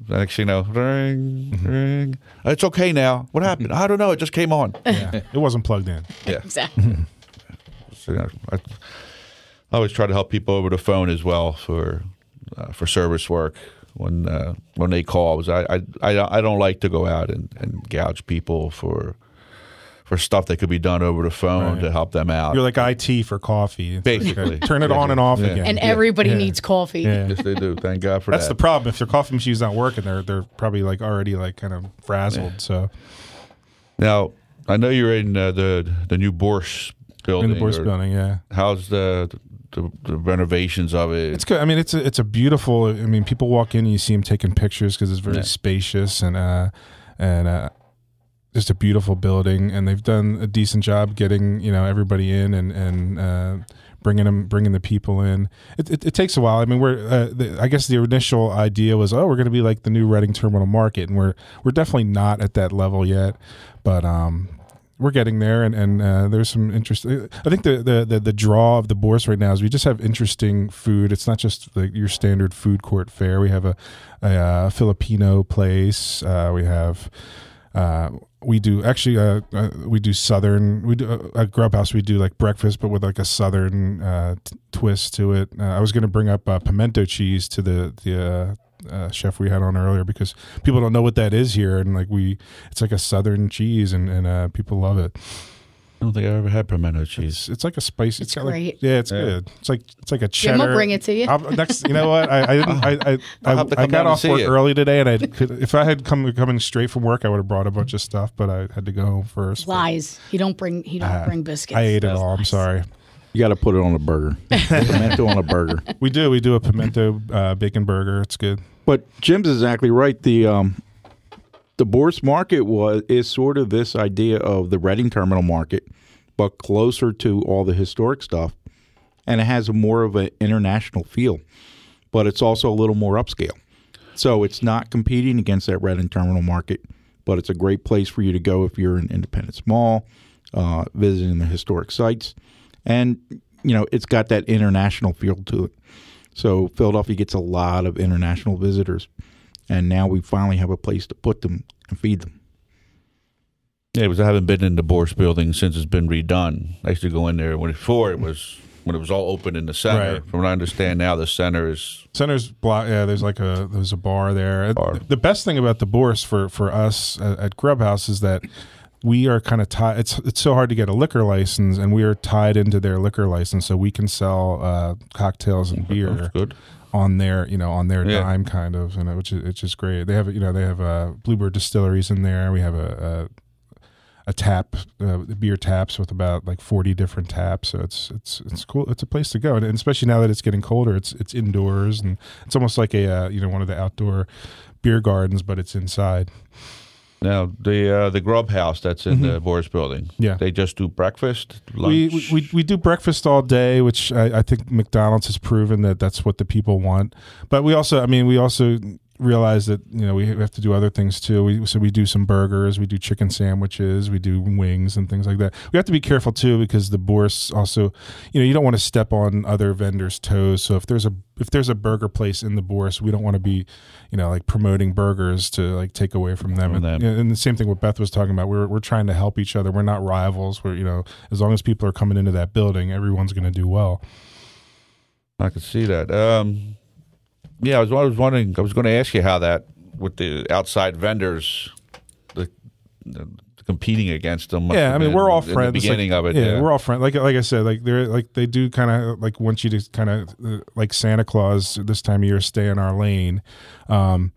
Next, you know, ring, ring. It's okay now. What happened? I don't know. It just came on. Yeah. It wasn't plugged in. Yeah, exactly. So, you know, I, I always try to help people over the phone as well for uh, for service work when uh, when they call. I, I, I don't like to go out and, and gouge people for for stuff that could be done over the phone right. to help them out. You're like I T for coffee. It's basically. Like, turn it on and off yeah. again. And everybody yeah. needs coffee. Yeah. Yes, they do. Thank God for That's that. That's the problem. If their coffee machine's not working, they're, they're probably like already like kind of frazzled. Yeah. So now, I know you're in uh, the, the new Borscht building. In the Borscht building, yeah. How's the, the the renovations of it? It's good. I mean, it's a, it's a beautiful. I mean, people walk in and you see them taking pictures because it's very yeah. spacious and uh and uh just a beautiful building. And they've done a decent job getting you know everybody in and and uh, bringing them bringing the people in. It it, it takes a while. I mean, we're uh, the, I guess the initial idea was oh we're going to be like the new Reading Terminal Market, and we're we're definitely not at that level yet, but um. We're getting there, and, and uh, there's some interesting. I think the, the, the, the draw of the Borscht right now is we just have interesting food. It's not just like your standard food court fare. We have a, a, a Filipino place. Uh, we have uh, we do actually uh, uh, we do southern. We do uh, at Grubhouse we do like breakfast, but with like a southern uh, t- twist to it. Uh, I was going to bring up uh, pimento cheese to the the. Uh, Uh, chef we had on earlier because people don't know what that is here, and like we, it's like a southern cheese, and and uh, people love it. I don't think I ever had pimento cheese. It's, it's like a spicy. It's, it's great. Like, yeah, it's yeah. good. It's like it's like a cheddar. Yeah, I'll bring it to you. I'll, next, you know what? I I didn't, I, I, I, I got off work it. early today, and I if I had come coming straight from work, I would have brought a bunch of stuff, but I had to go home first. Lies. But, he don't bring. He don't uh, bring biscuits. I ate That's it all. Lies. I'm sorry. You got to put it on a burger. Pimento on a burger. We do. We do a pimento uh, bacon burger. It's good. But Jim's exactly right. The um, the Borscht Market was is sort of this idea of the Reading Terminal Market, but closer to all the historic stuff, and it has a more of an international feel. But it's also a little more upscale, so it's not competing against that Reading Terminal Market. But it's a great place for you to go if you're in Independence Mall, uh, visiting the historic sites. And, you know, it's got that international feel to it. So Philadelphia gets a lot of international visitors. And now we finally have a place to put them and feed them. Yeah, it was, I haven't been in the Borscht building since it's been redone. I used to go in there when before it was when it was all open in the center. Right. From what I understand now, the center is... Center's block. Yeah, there's like a there's a bar there. Bar. The best thing about the Borscht for, for us at, at Grubhouse is that... We are kind of tied. It's it's so hard to get a liquor license, and we are tied into their liquor license, so we can sell uh, cocktails and beer on their you know on their yeah. dime, kind of, and it, which is it's just great. They have you know they have uh, Bluebird Distilleries in there. We have a a, a tap, uh, beer taps with about like forty different taps. So it's it's it's cool. It's a place to go, and, and especially now that it's getting colder, it's it's indoors, and it's almost like a uh, you know one of the outdoor beer gardens, but it's inside. Now, the uh, the Grubhouse that's in mm-hmm. the Borscht building, yeah. they just do breakfast, lunch? We, we, we do breakfast all day, which I, I think McDonald's has proven that that's what the people want. But we also, I mean, we also realize that, you know, we have to do other things too. We, so we do some burgers, we do chicken sandwiches, we do wings and things like that. We have to be careful too because the Borscht also, you know, you don't want to step on other vendors' toes. So if there's a if there's a burger place in the Borscht, we don't want to be, you know, like promoting burgers to like take away from them. From them. And, and the same thing what Beth was talking about. We're we're trying to help each other. We're not rivals. We're you know, as long as people are coming into that building, everyone's going to do well. I could see that. Um, yeah, I was I was wondering. I was going to ask you how that with the outside vendors, the competing against them. Yeah, I mean, in, we're all friends. The beginning like, of it, yeah, yeah, we're all friends. Like, like I said, like they're like they do kind of like want you to kind of uh, like Santa Claus this time of year, stay in our lane. Um,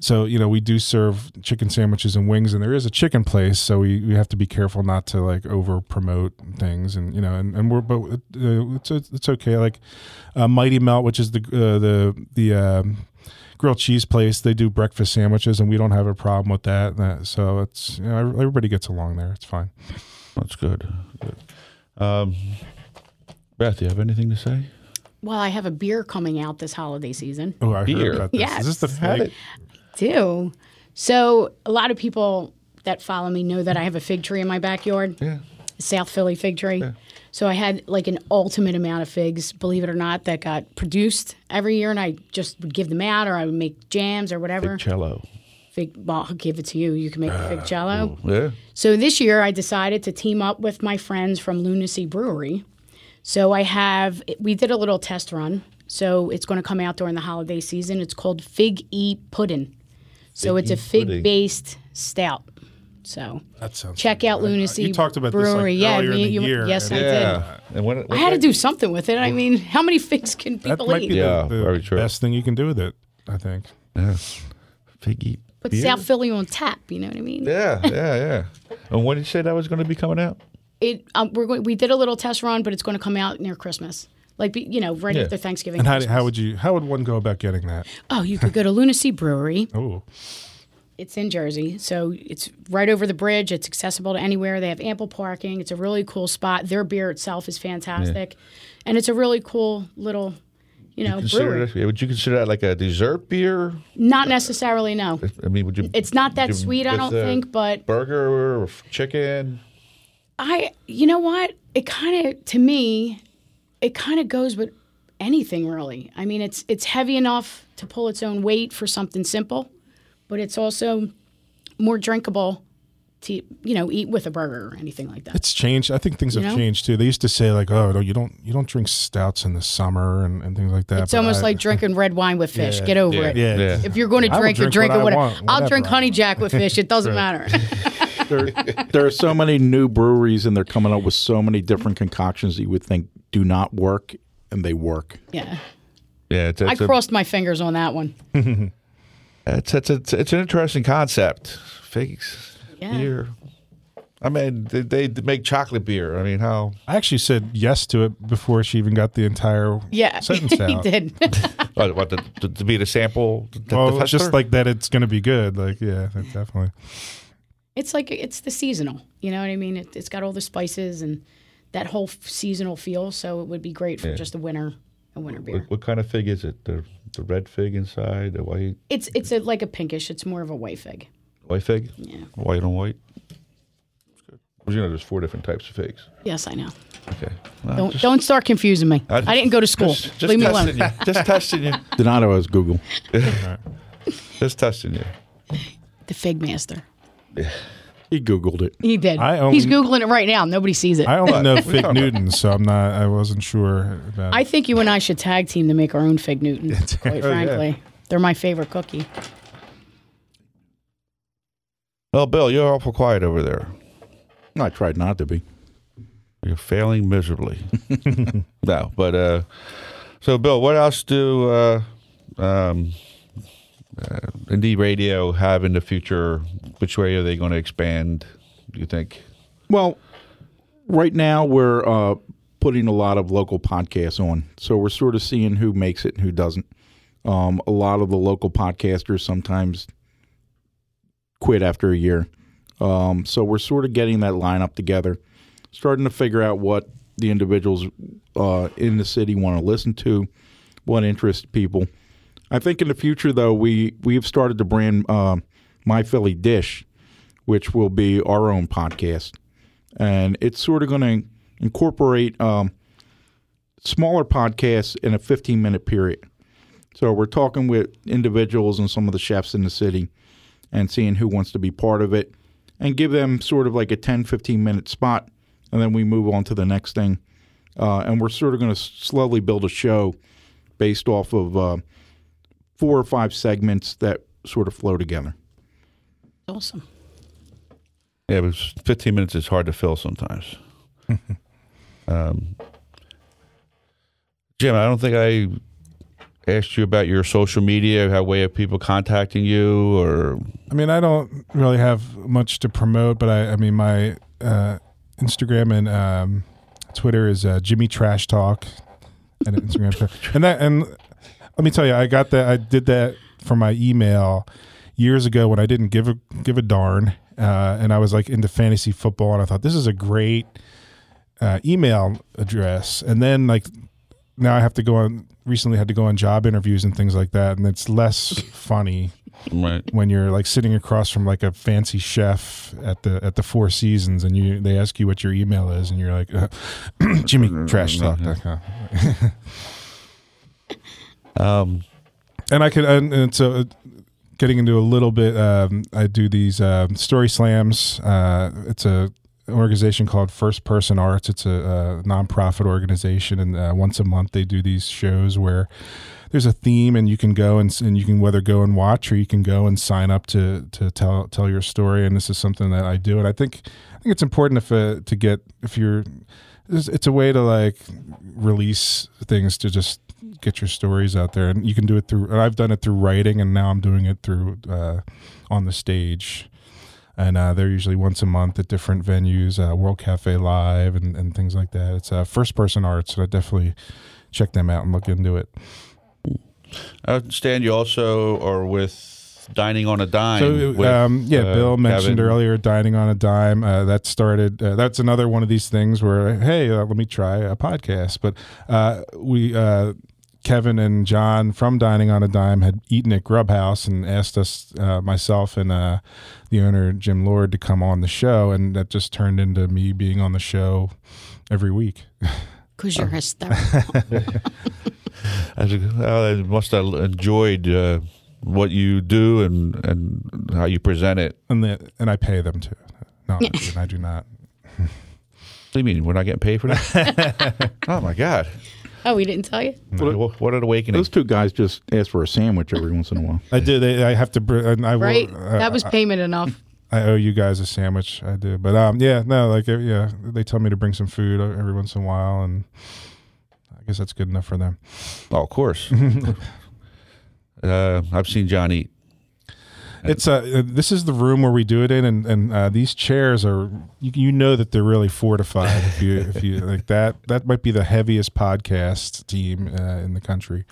so you know, we do serve chicken sandwiches and wings, and there is a chicken place, so we, we have to be careful not to like over promote things, and you know, and, and we're but uh, it's it's okay. Like uh, Mighty Melt, which is the uh, the the. Um, grilled cheese place, they do breakfast sandwiches, and we don't have a problem with that, that so it's, you know, everybody gets along there. It's fine. That's good, good. um Beth, do you have anything to say? Well, I have a beer coming out this holiday season. Oh, I beer heard about this. Yes. Is this the fig? I do. So a lot of people that follow me know that I have a fig tree in my backyard. Yeah, South Philly fig tree. Yeah. So I had like an ultimate amount of figs, believe it or not, that got produced every year, and I just would give them out, or I would make jams or whatever. Fig cello. Fig, well, I'll give it to you. You can make uh, fig cello. Ooh, yeah. So this year I decided to team up with my friends from Lunacy Brewery. So I have, we did a little test run. So it's going to come out during the holiday season. It's called Fig E Puddin'. So it's a fig-based stout. So that sounds check good. out Lunacy You talked about Brewery. This like earlier yeah, me, in the you, year. Yes, yeah. I did. And when, when I had that, to do something with it. I mean, how many figs can people that might eat? Be yeah, the, the very true. Best thing you can do with it, I think. Yeah. Fig eat. Put beer. South Philly on tap. You know what I mean? Yeah, yeah, yeah. And when did you say that was going to be coming out? It um, we're going, we did a little test run, but it's going to come out near Christmas. Like, you know, right yeah. after Thanksgiving. And how, how would you? How would one go about getting that? Oh, you could go to Lunacy Brewery. Oh. It's in Jersey, so it's right over the bridge. It's accessible to anywhere. They have ample parking. It's a really cool spot. Their beer itself is fantastic, yeah. and it's a really cool little, you know, you brewery. That, would you consider that like a dessert beer? Not necessarily, no. I mean, would you? It's not that you, sweet, I don't think. But burger or chicken. I, you know what? It kind of, to me, it kind of goes with anything, really. I mean, it's it's heavy enough to pull its own weight for something simple. But it's also more drinkable to, you know, eat with a burger or anything like that. It's changed. I think things have you know? changed too. They used to say like, oh, no, you don't you don't drink stouts in the summer and, and things like that. It's but almost I, like drinking red wine with fish. Yeah, Get over yeah, it. Yeah, yeah. If you're going to drink, drink, drink what what want, whatever. I'll drink Honey Jack with fish. It doesn't matter. there, there are so many new breweries, and they're coming up with so many different concoctions that you would think do not work, and they work. Yeah. Yeah. It's, it's I crossed a, my fingers on that one. It's, it's it's it's an interesting concept. Figs, yeah. beer. I mean, they, they make chocolate beer. I mean, how? I actually said yes to it before she even got the entire yeah, sentence out. He did. what, what the, the, to be the sample? The, well, the just like that, it's going to be good. Like, yeah, definitely. It's like it's the seasonal. You know what I mean? It, it's got all the spices and that whole seasonal feel. So it would be great for yeah. just a winter. A winter beer. What, what kind of fig is it? The the red fig inside, the white? It's it's a, like a pinkish. It's more of a white fig. White fig? Yeah. White on white? That's good. Well, you know, there's four different types of figs. Yes, I know. Okay. Well, don't just, don't start confusing me. I, just, I didn't go to school. Just, just Leave me alone. You. Just testing you. Donato has Google. Right. Just testing you. The fig master. Yeah. He Googled it. He did. Only, He's Googling it right now. Nobody sees it. I only know Fig Newtons, so I'm not, I wasn't sure about it. I think you and I should tag team to make our own Fig Newtons, quite frankly. Yeah. They're my favorite cookie. Well, Bill, you're awful quiet over there. I tried not to be. You're failing miserably. No, but, uh, so Bill, what else do, uh, um, Uh, Indie Radio have in the future? Which way are they going to expand, do you think? Well, right now we're uh, putting a lot of local podcasts on. So we're sort of seeing who makes it and who doesn't. Um, a lot of the local podcasters sometimes quit after a year. Um, so we're sort of getting that lineup together, starting to figure out what the individuals uh, in the city want to listen to, what interests people. I think in the future, though, we, we've started to brand uh, My Philly Dish, which will be our own podcast. And it's sort of going to incorporate um, smaller podcasts in a fifteen-minute period. So we're talking with individuals and some of the chefs in the city and seeing who wants to be part of it and give them sort of like a ten, fifteen-minute spot, and then we move on to the next thing. Uh, and we're sort of going to slowly build a show based off of uh, – four or five segments that sort of flow together. Awesome. Yeah, it was fifteen minutes is hard to fill sometimes. um, Jim, I don't think I asked you about your social media, how way of people contacting you, or... I mean, I don't really have much to promote, but I, I mean, my uh, Instagram and um, Twitter is uh, Jimmy Trash Talk, and Instagram, and that, and let me tell you, I got that, I did that for my email years ago when I didn't give a give a darn. Uh, and I was like into fantasy football, and I thought this is a great uh, email address. And then like now I have to go on. Recently, had to go on job interviews and things like that, and it's less funny right. when you're like sitting across from like a fancy chef at the at the Four Seasons, and you they ask you what your email is, and you're like uh, Jimmy Trash Talk. um, and I could and, and so. Getting into a little bit, um, I do these um, story slams. Uh, it's a an organization called First Person Arts. It's a, a nonprofit organization, and uh, once a month they do these shows where there's a theme, and you can go and, and you can whether go and watch or you can go and sign up to to tell tell your story. And this is something that I do, and I think I think it's important if uh, to get if you're it's, it's a way to like release things to just. Get your stories out there, and you can do it through, and I've done it through writing, and now I'm doing it through uh, on the stage, and uh, they're usually once a month at different venues, uh, World Cafe Live and, and things like that. It's uh, First Person Arts, so I definitely check them out and look into it. I understand you also are with Dining on a Dime. So, with, um, yeah, uh, Bill mentioned Gavin. Earlier Dining on a Dime. Uh, that started, uh, that's another one of these things where, hey, uh, let me try a podcast, but uh, we... Uh, Kevin and John from Dining on a Dime had eaten at Grubhouse and asked us, uh, myself and uh, the owner, Jim Lord, to come on the show. And that just turned into me being on the show every week. Because you're hysterical. I must have enjoyed uh, what you do and, and how you present it. And the, and I pay them too. No, I, I do not. What do you mean? We're not getting paid for that? Oh, my God. Oh, we didn't tell you? What, what an awakening. Those two guys just ask for a sandwich every once in a while. I do. They, I have to. I, I, right? I, that was payment I, enough. I owe you guys a sandwich. I do. But, um, yeah, no, like, yeah, they tell me to bring some food every once in a while, and I guess that's good enough for them. Oh, of course. uh, I've seen John eat. It's uh, this is the room where we do it in, and and uh, these chairs are you, you know that they're really fortified. If you if you like that, that might be the heaviest podcast team uh, in the country.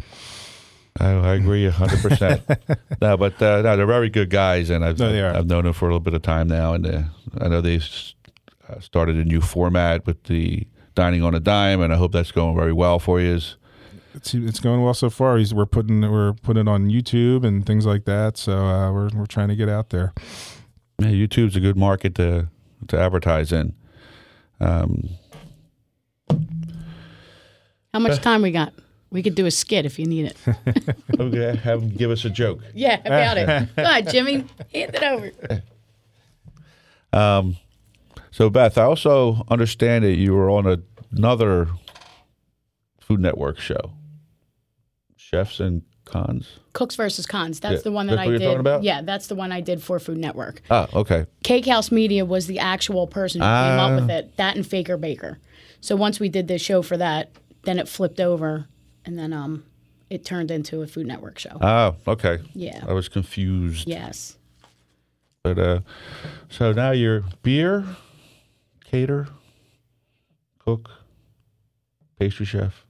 I, I agree a hundred percent. No, but uh, no, they're very good guys, and I've no, they are. I've known them for a little bit of time now, and uh, I know they've started a new format with the Dining on a Dime, and I hope that's going very well for you. It's it's going well so far. He's, we're putting we're putting it on YouTube and things like that. So uh, we're we're trying to get out there. Yeah, YouTube's a good market to to advertise in. Um, How much uh, time we got? We could do a skit if you need it. Okay, have him give us a joke. Yeah, about it. Go ahead, Jimmy. Hand it over. Um, so Beth, I also understand that you were on a, another Food Network show. Chefs and Cons? Cooks versus Cons. That's yeah. the one that that's I did. That's what you're talking about? Yeah, that's the one I did for Food Network. Oh, okay. Cake House Media was the actual person who uh, came up with it. That and Faker Baker. So once we did the show for that, then it flipped over, and then um, it turned into a Food Network show. Oh, okay. Yeah. I was confused. Yes. But uh, so now you're beer, cater, cook, pastry chef.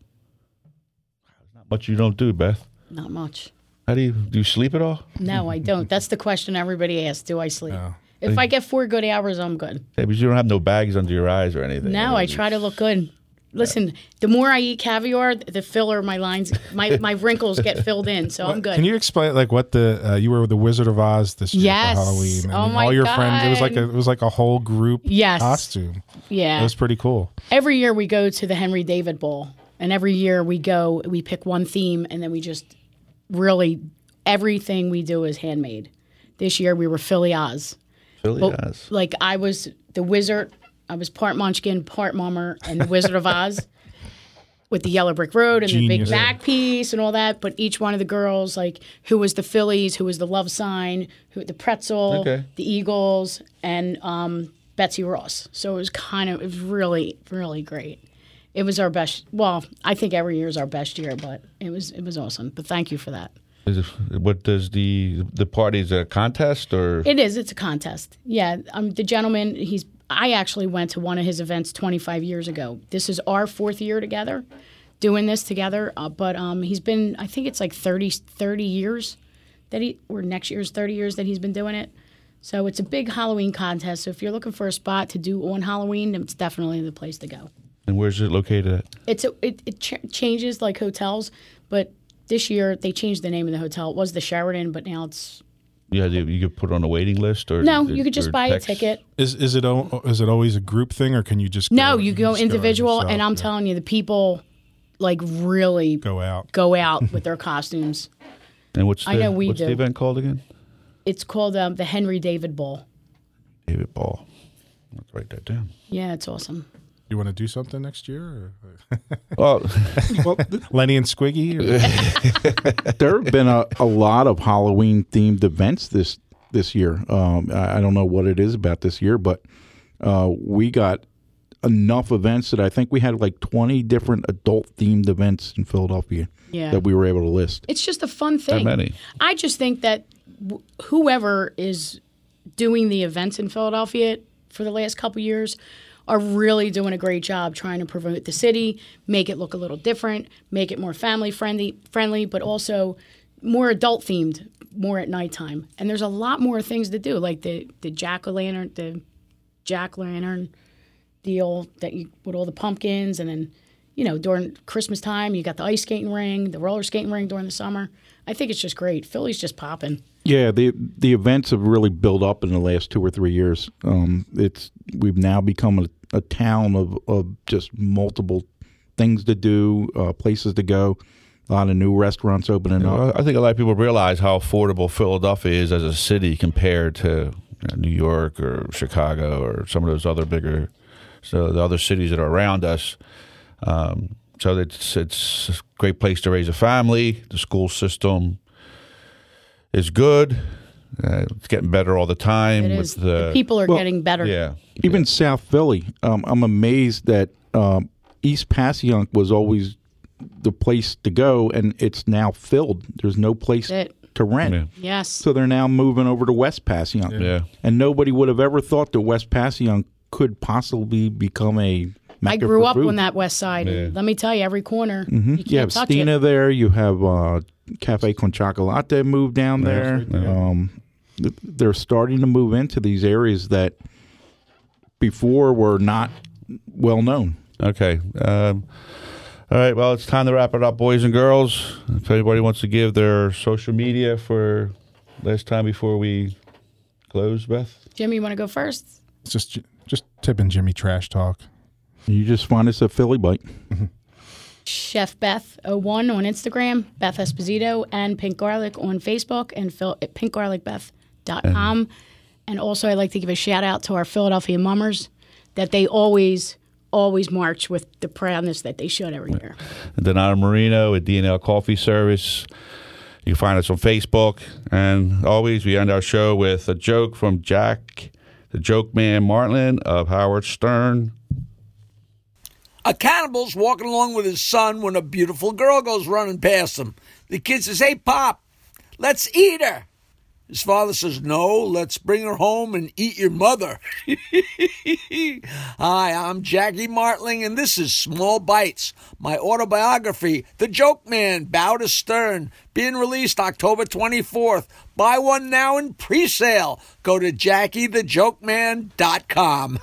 Much you don't do, Beth. Not much. How do you do you sleep at all? No, I don't. That's the question everybody asks. Do I sleep? No. If I get four good hours, I'm good. Yeah, but you don't have no bags under your eyes or anything. No, you know, I try to look good. Listen, yeah. The more I eat caviar, the filler my lines, my, my wrinkles get filled in, so what, I'm good. Can you explain like what the uh, you were the Wizard of Oz this year yes. for Halloween? And oh my all your God. friends. It was like a, it was like a whole group yes. costume. Yeah, it was pretty cool. Every year we go to the Henry David Bowl. And every year we go, we pick one theme, and then we just really, everything we do is handmade. This year we were Philly Oz. Philly but, Oz. Like I was the wizard, I was part Munchkin, part Mummer, and the Wizard of Oz. with the yellow brick road and Genius. the big back piece and all that. But each one of the girls, like who was the Phillies, who was the love sign, who the pretzel, okay. the Eagles, and um, Betsy Ross. So it was kind of it was really, really great. It was our best. Well, I think every year is our best year, but it was it was awesome. But thank you for that. Is it, what does the the party's a contest or? It is. It's a contest. Yeah. Um, the gentleman, he's. I actually went to one of his events twenty-five years ago. This is our fourth year together, doing this together. Uh, but um, he's been. I think it's like thirty, thirty years that he, or next year's thirty years that he's been doing it. So it's a big Halloween contest. So if you're looking for a spot to do on Halloween, it's definitely the place to go. And where's it located at? It's a, it it ch- changes like hotels, but this year they changed the name of the hotel. It was the Sheridan, but now it's yeah. You could put on a waiting list, or no, you could just buy text. a ticket. Is is it is it always a group thing, or can you just go, no? You, you go individual, go yourself, and I'm yeah. telling you, the people like really go out go out with their costumes. And what's the, I know we what's do. the event called again? It's called um, the Henry David Ball. David Ball. Let's write that down. Yeah, it's awesome. You want to do something next year? Well, well, Lenny and Squiggy? Or? There have been a, a lot of Halloween-themed events this this year. Um, I, I don't know what it is about this year, but uh, we got enough events that I think we had like twenty different adult-themed events in Philadelphia yeah. that we were able to list. It's just a fun thing. How many? I just think that w- whoever is doing the events in Philadelphia for the last couple years are really doing a great job trying to promote the city, make it look a little different, make it more family friendly, friendly, but also more adult themed, more at nighttime. And there's a lot more things to do, like the the jack o' lantern, the jack lantern deal that you with all the pumpkins, and then you know during Christmas time you got the ice skating ring, the roller skating ring during the summer. I think it's just great. Philly's just popping. Yeah, the the events have really built up in the last two or three years. Um, it's we've now become a, a town of, of just multiple things to do, uh, places to go, a lot of new restaurants opening yeah, up. I think a lot of people realize how affordable Philadelphia is as a city compared to you know, New York or Chicago or some of those other bigger, so the other cities that are around us. Um, so it's it's a great place to raise a family. The school system is good. Uh, it's getting better all the time. It is. With the, the people are well, getting better. Yeah, even yeah. South Philly. Um, I'm amazed that um, East Passyunk was always the place to go, and it's now filled. There's no place it. to rent. Yeah. Yes. So they're now moving over to West Passyunk. Yeah. yeah. And nobody would have ever thought that West Passyunk could possibly become a Mecca I grew up food. on that west side. Yeah. Let me tell you, every corner, mm-hmm. you can't You have touch Stina it. there. You have uh, Cafe Con Chocolate moved down there. Yeah. Um, th- they're starting to move into these areas that before were not well known. Okay. Um, all right. Well, it's time to wrap it up, boys and girls. If anybody wants to give their social media for last time before we close, Beth? Jimmy, you want to go first? Just, just tip in Jimmy Trash Talk. You just find us at Philly Byte. Mm-hmm. Chef Beth oh one on Instagram, Beth Esposito, and Pink Garlic on Facebook, and Phil at pink garlic beth dot com. Mm-hmm. And also, I'd like to give a shout out to our Philadelphia mummers that they always, always march with the proudness that they should every year. And Donato Marino at D and L Coffee Service. You can find us on Facebook. And always, we end our show with a joke from Jack, the joke man Martlin of Howard Stern. A cannibal's walking along with his son when a beautiful girl goes running past him. The kid says, "Hey, Pop, let's eat her." His father says, "No, let's bring her home and eat your mother." Hi, I'm Jackie Martling, and this is Small Bites, my autobiography, The Joke Man, Bow to Stern, being released October twenty-fourth. Buy one now in pre-sale. Go to Jackie the Joke Man dot com.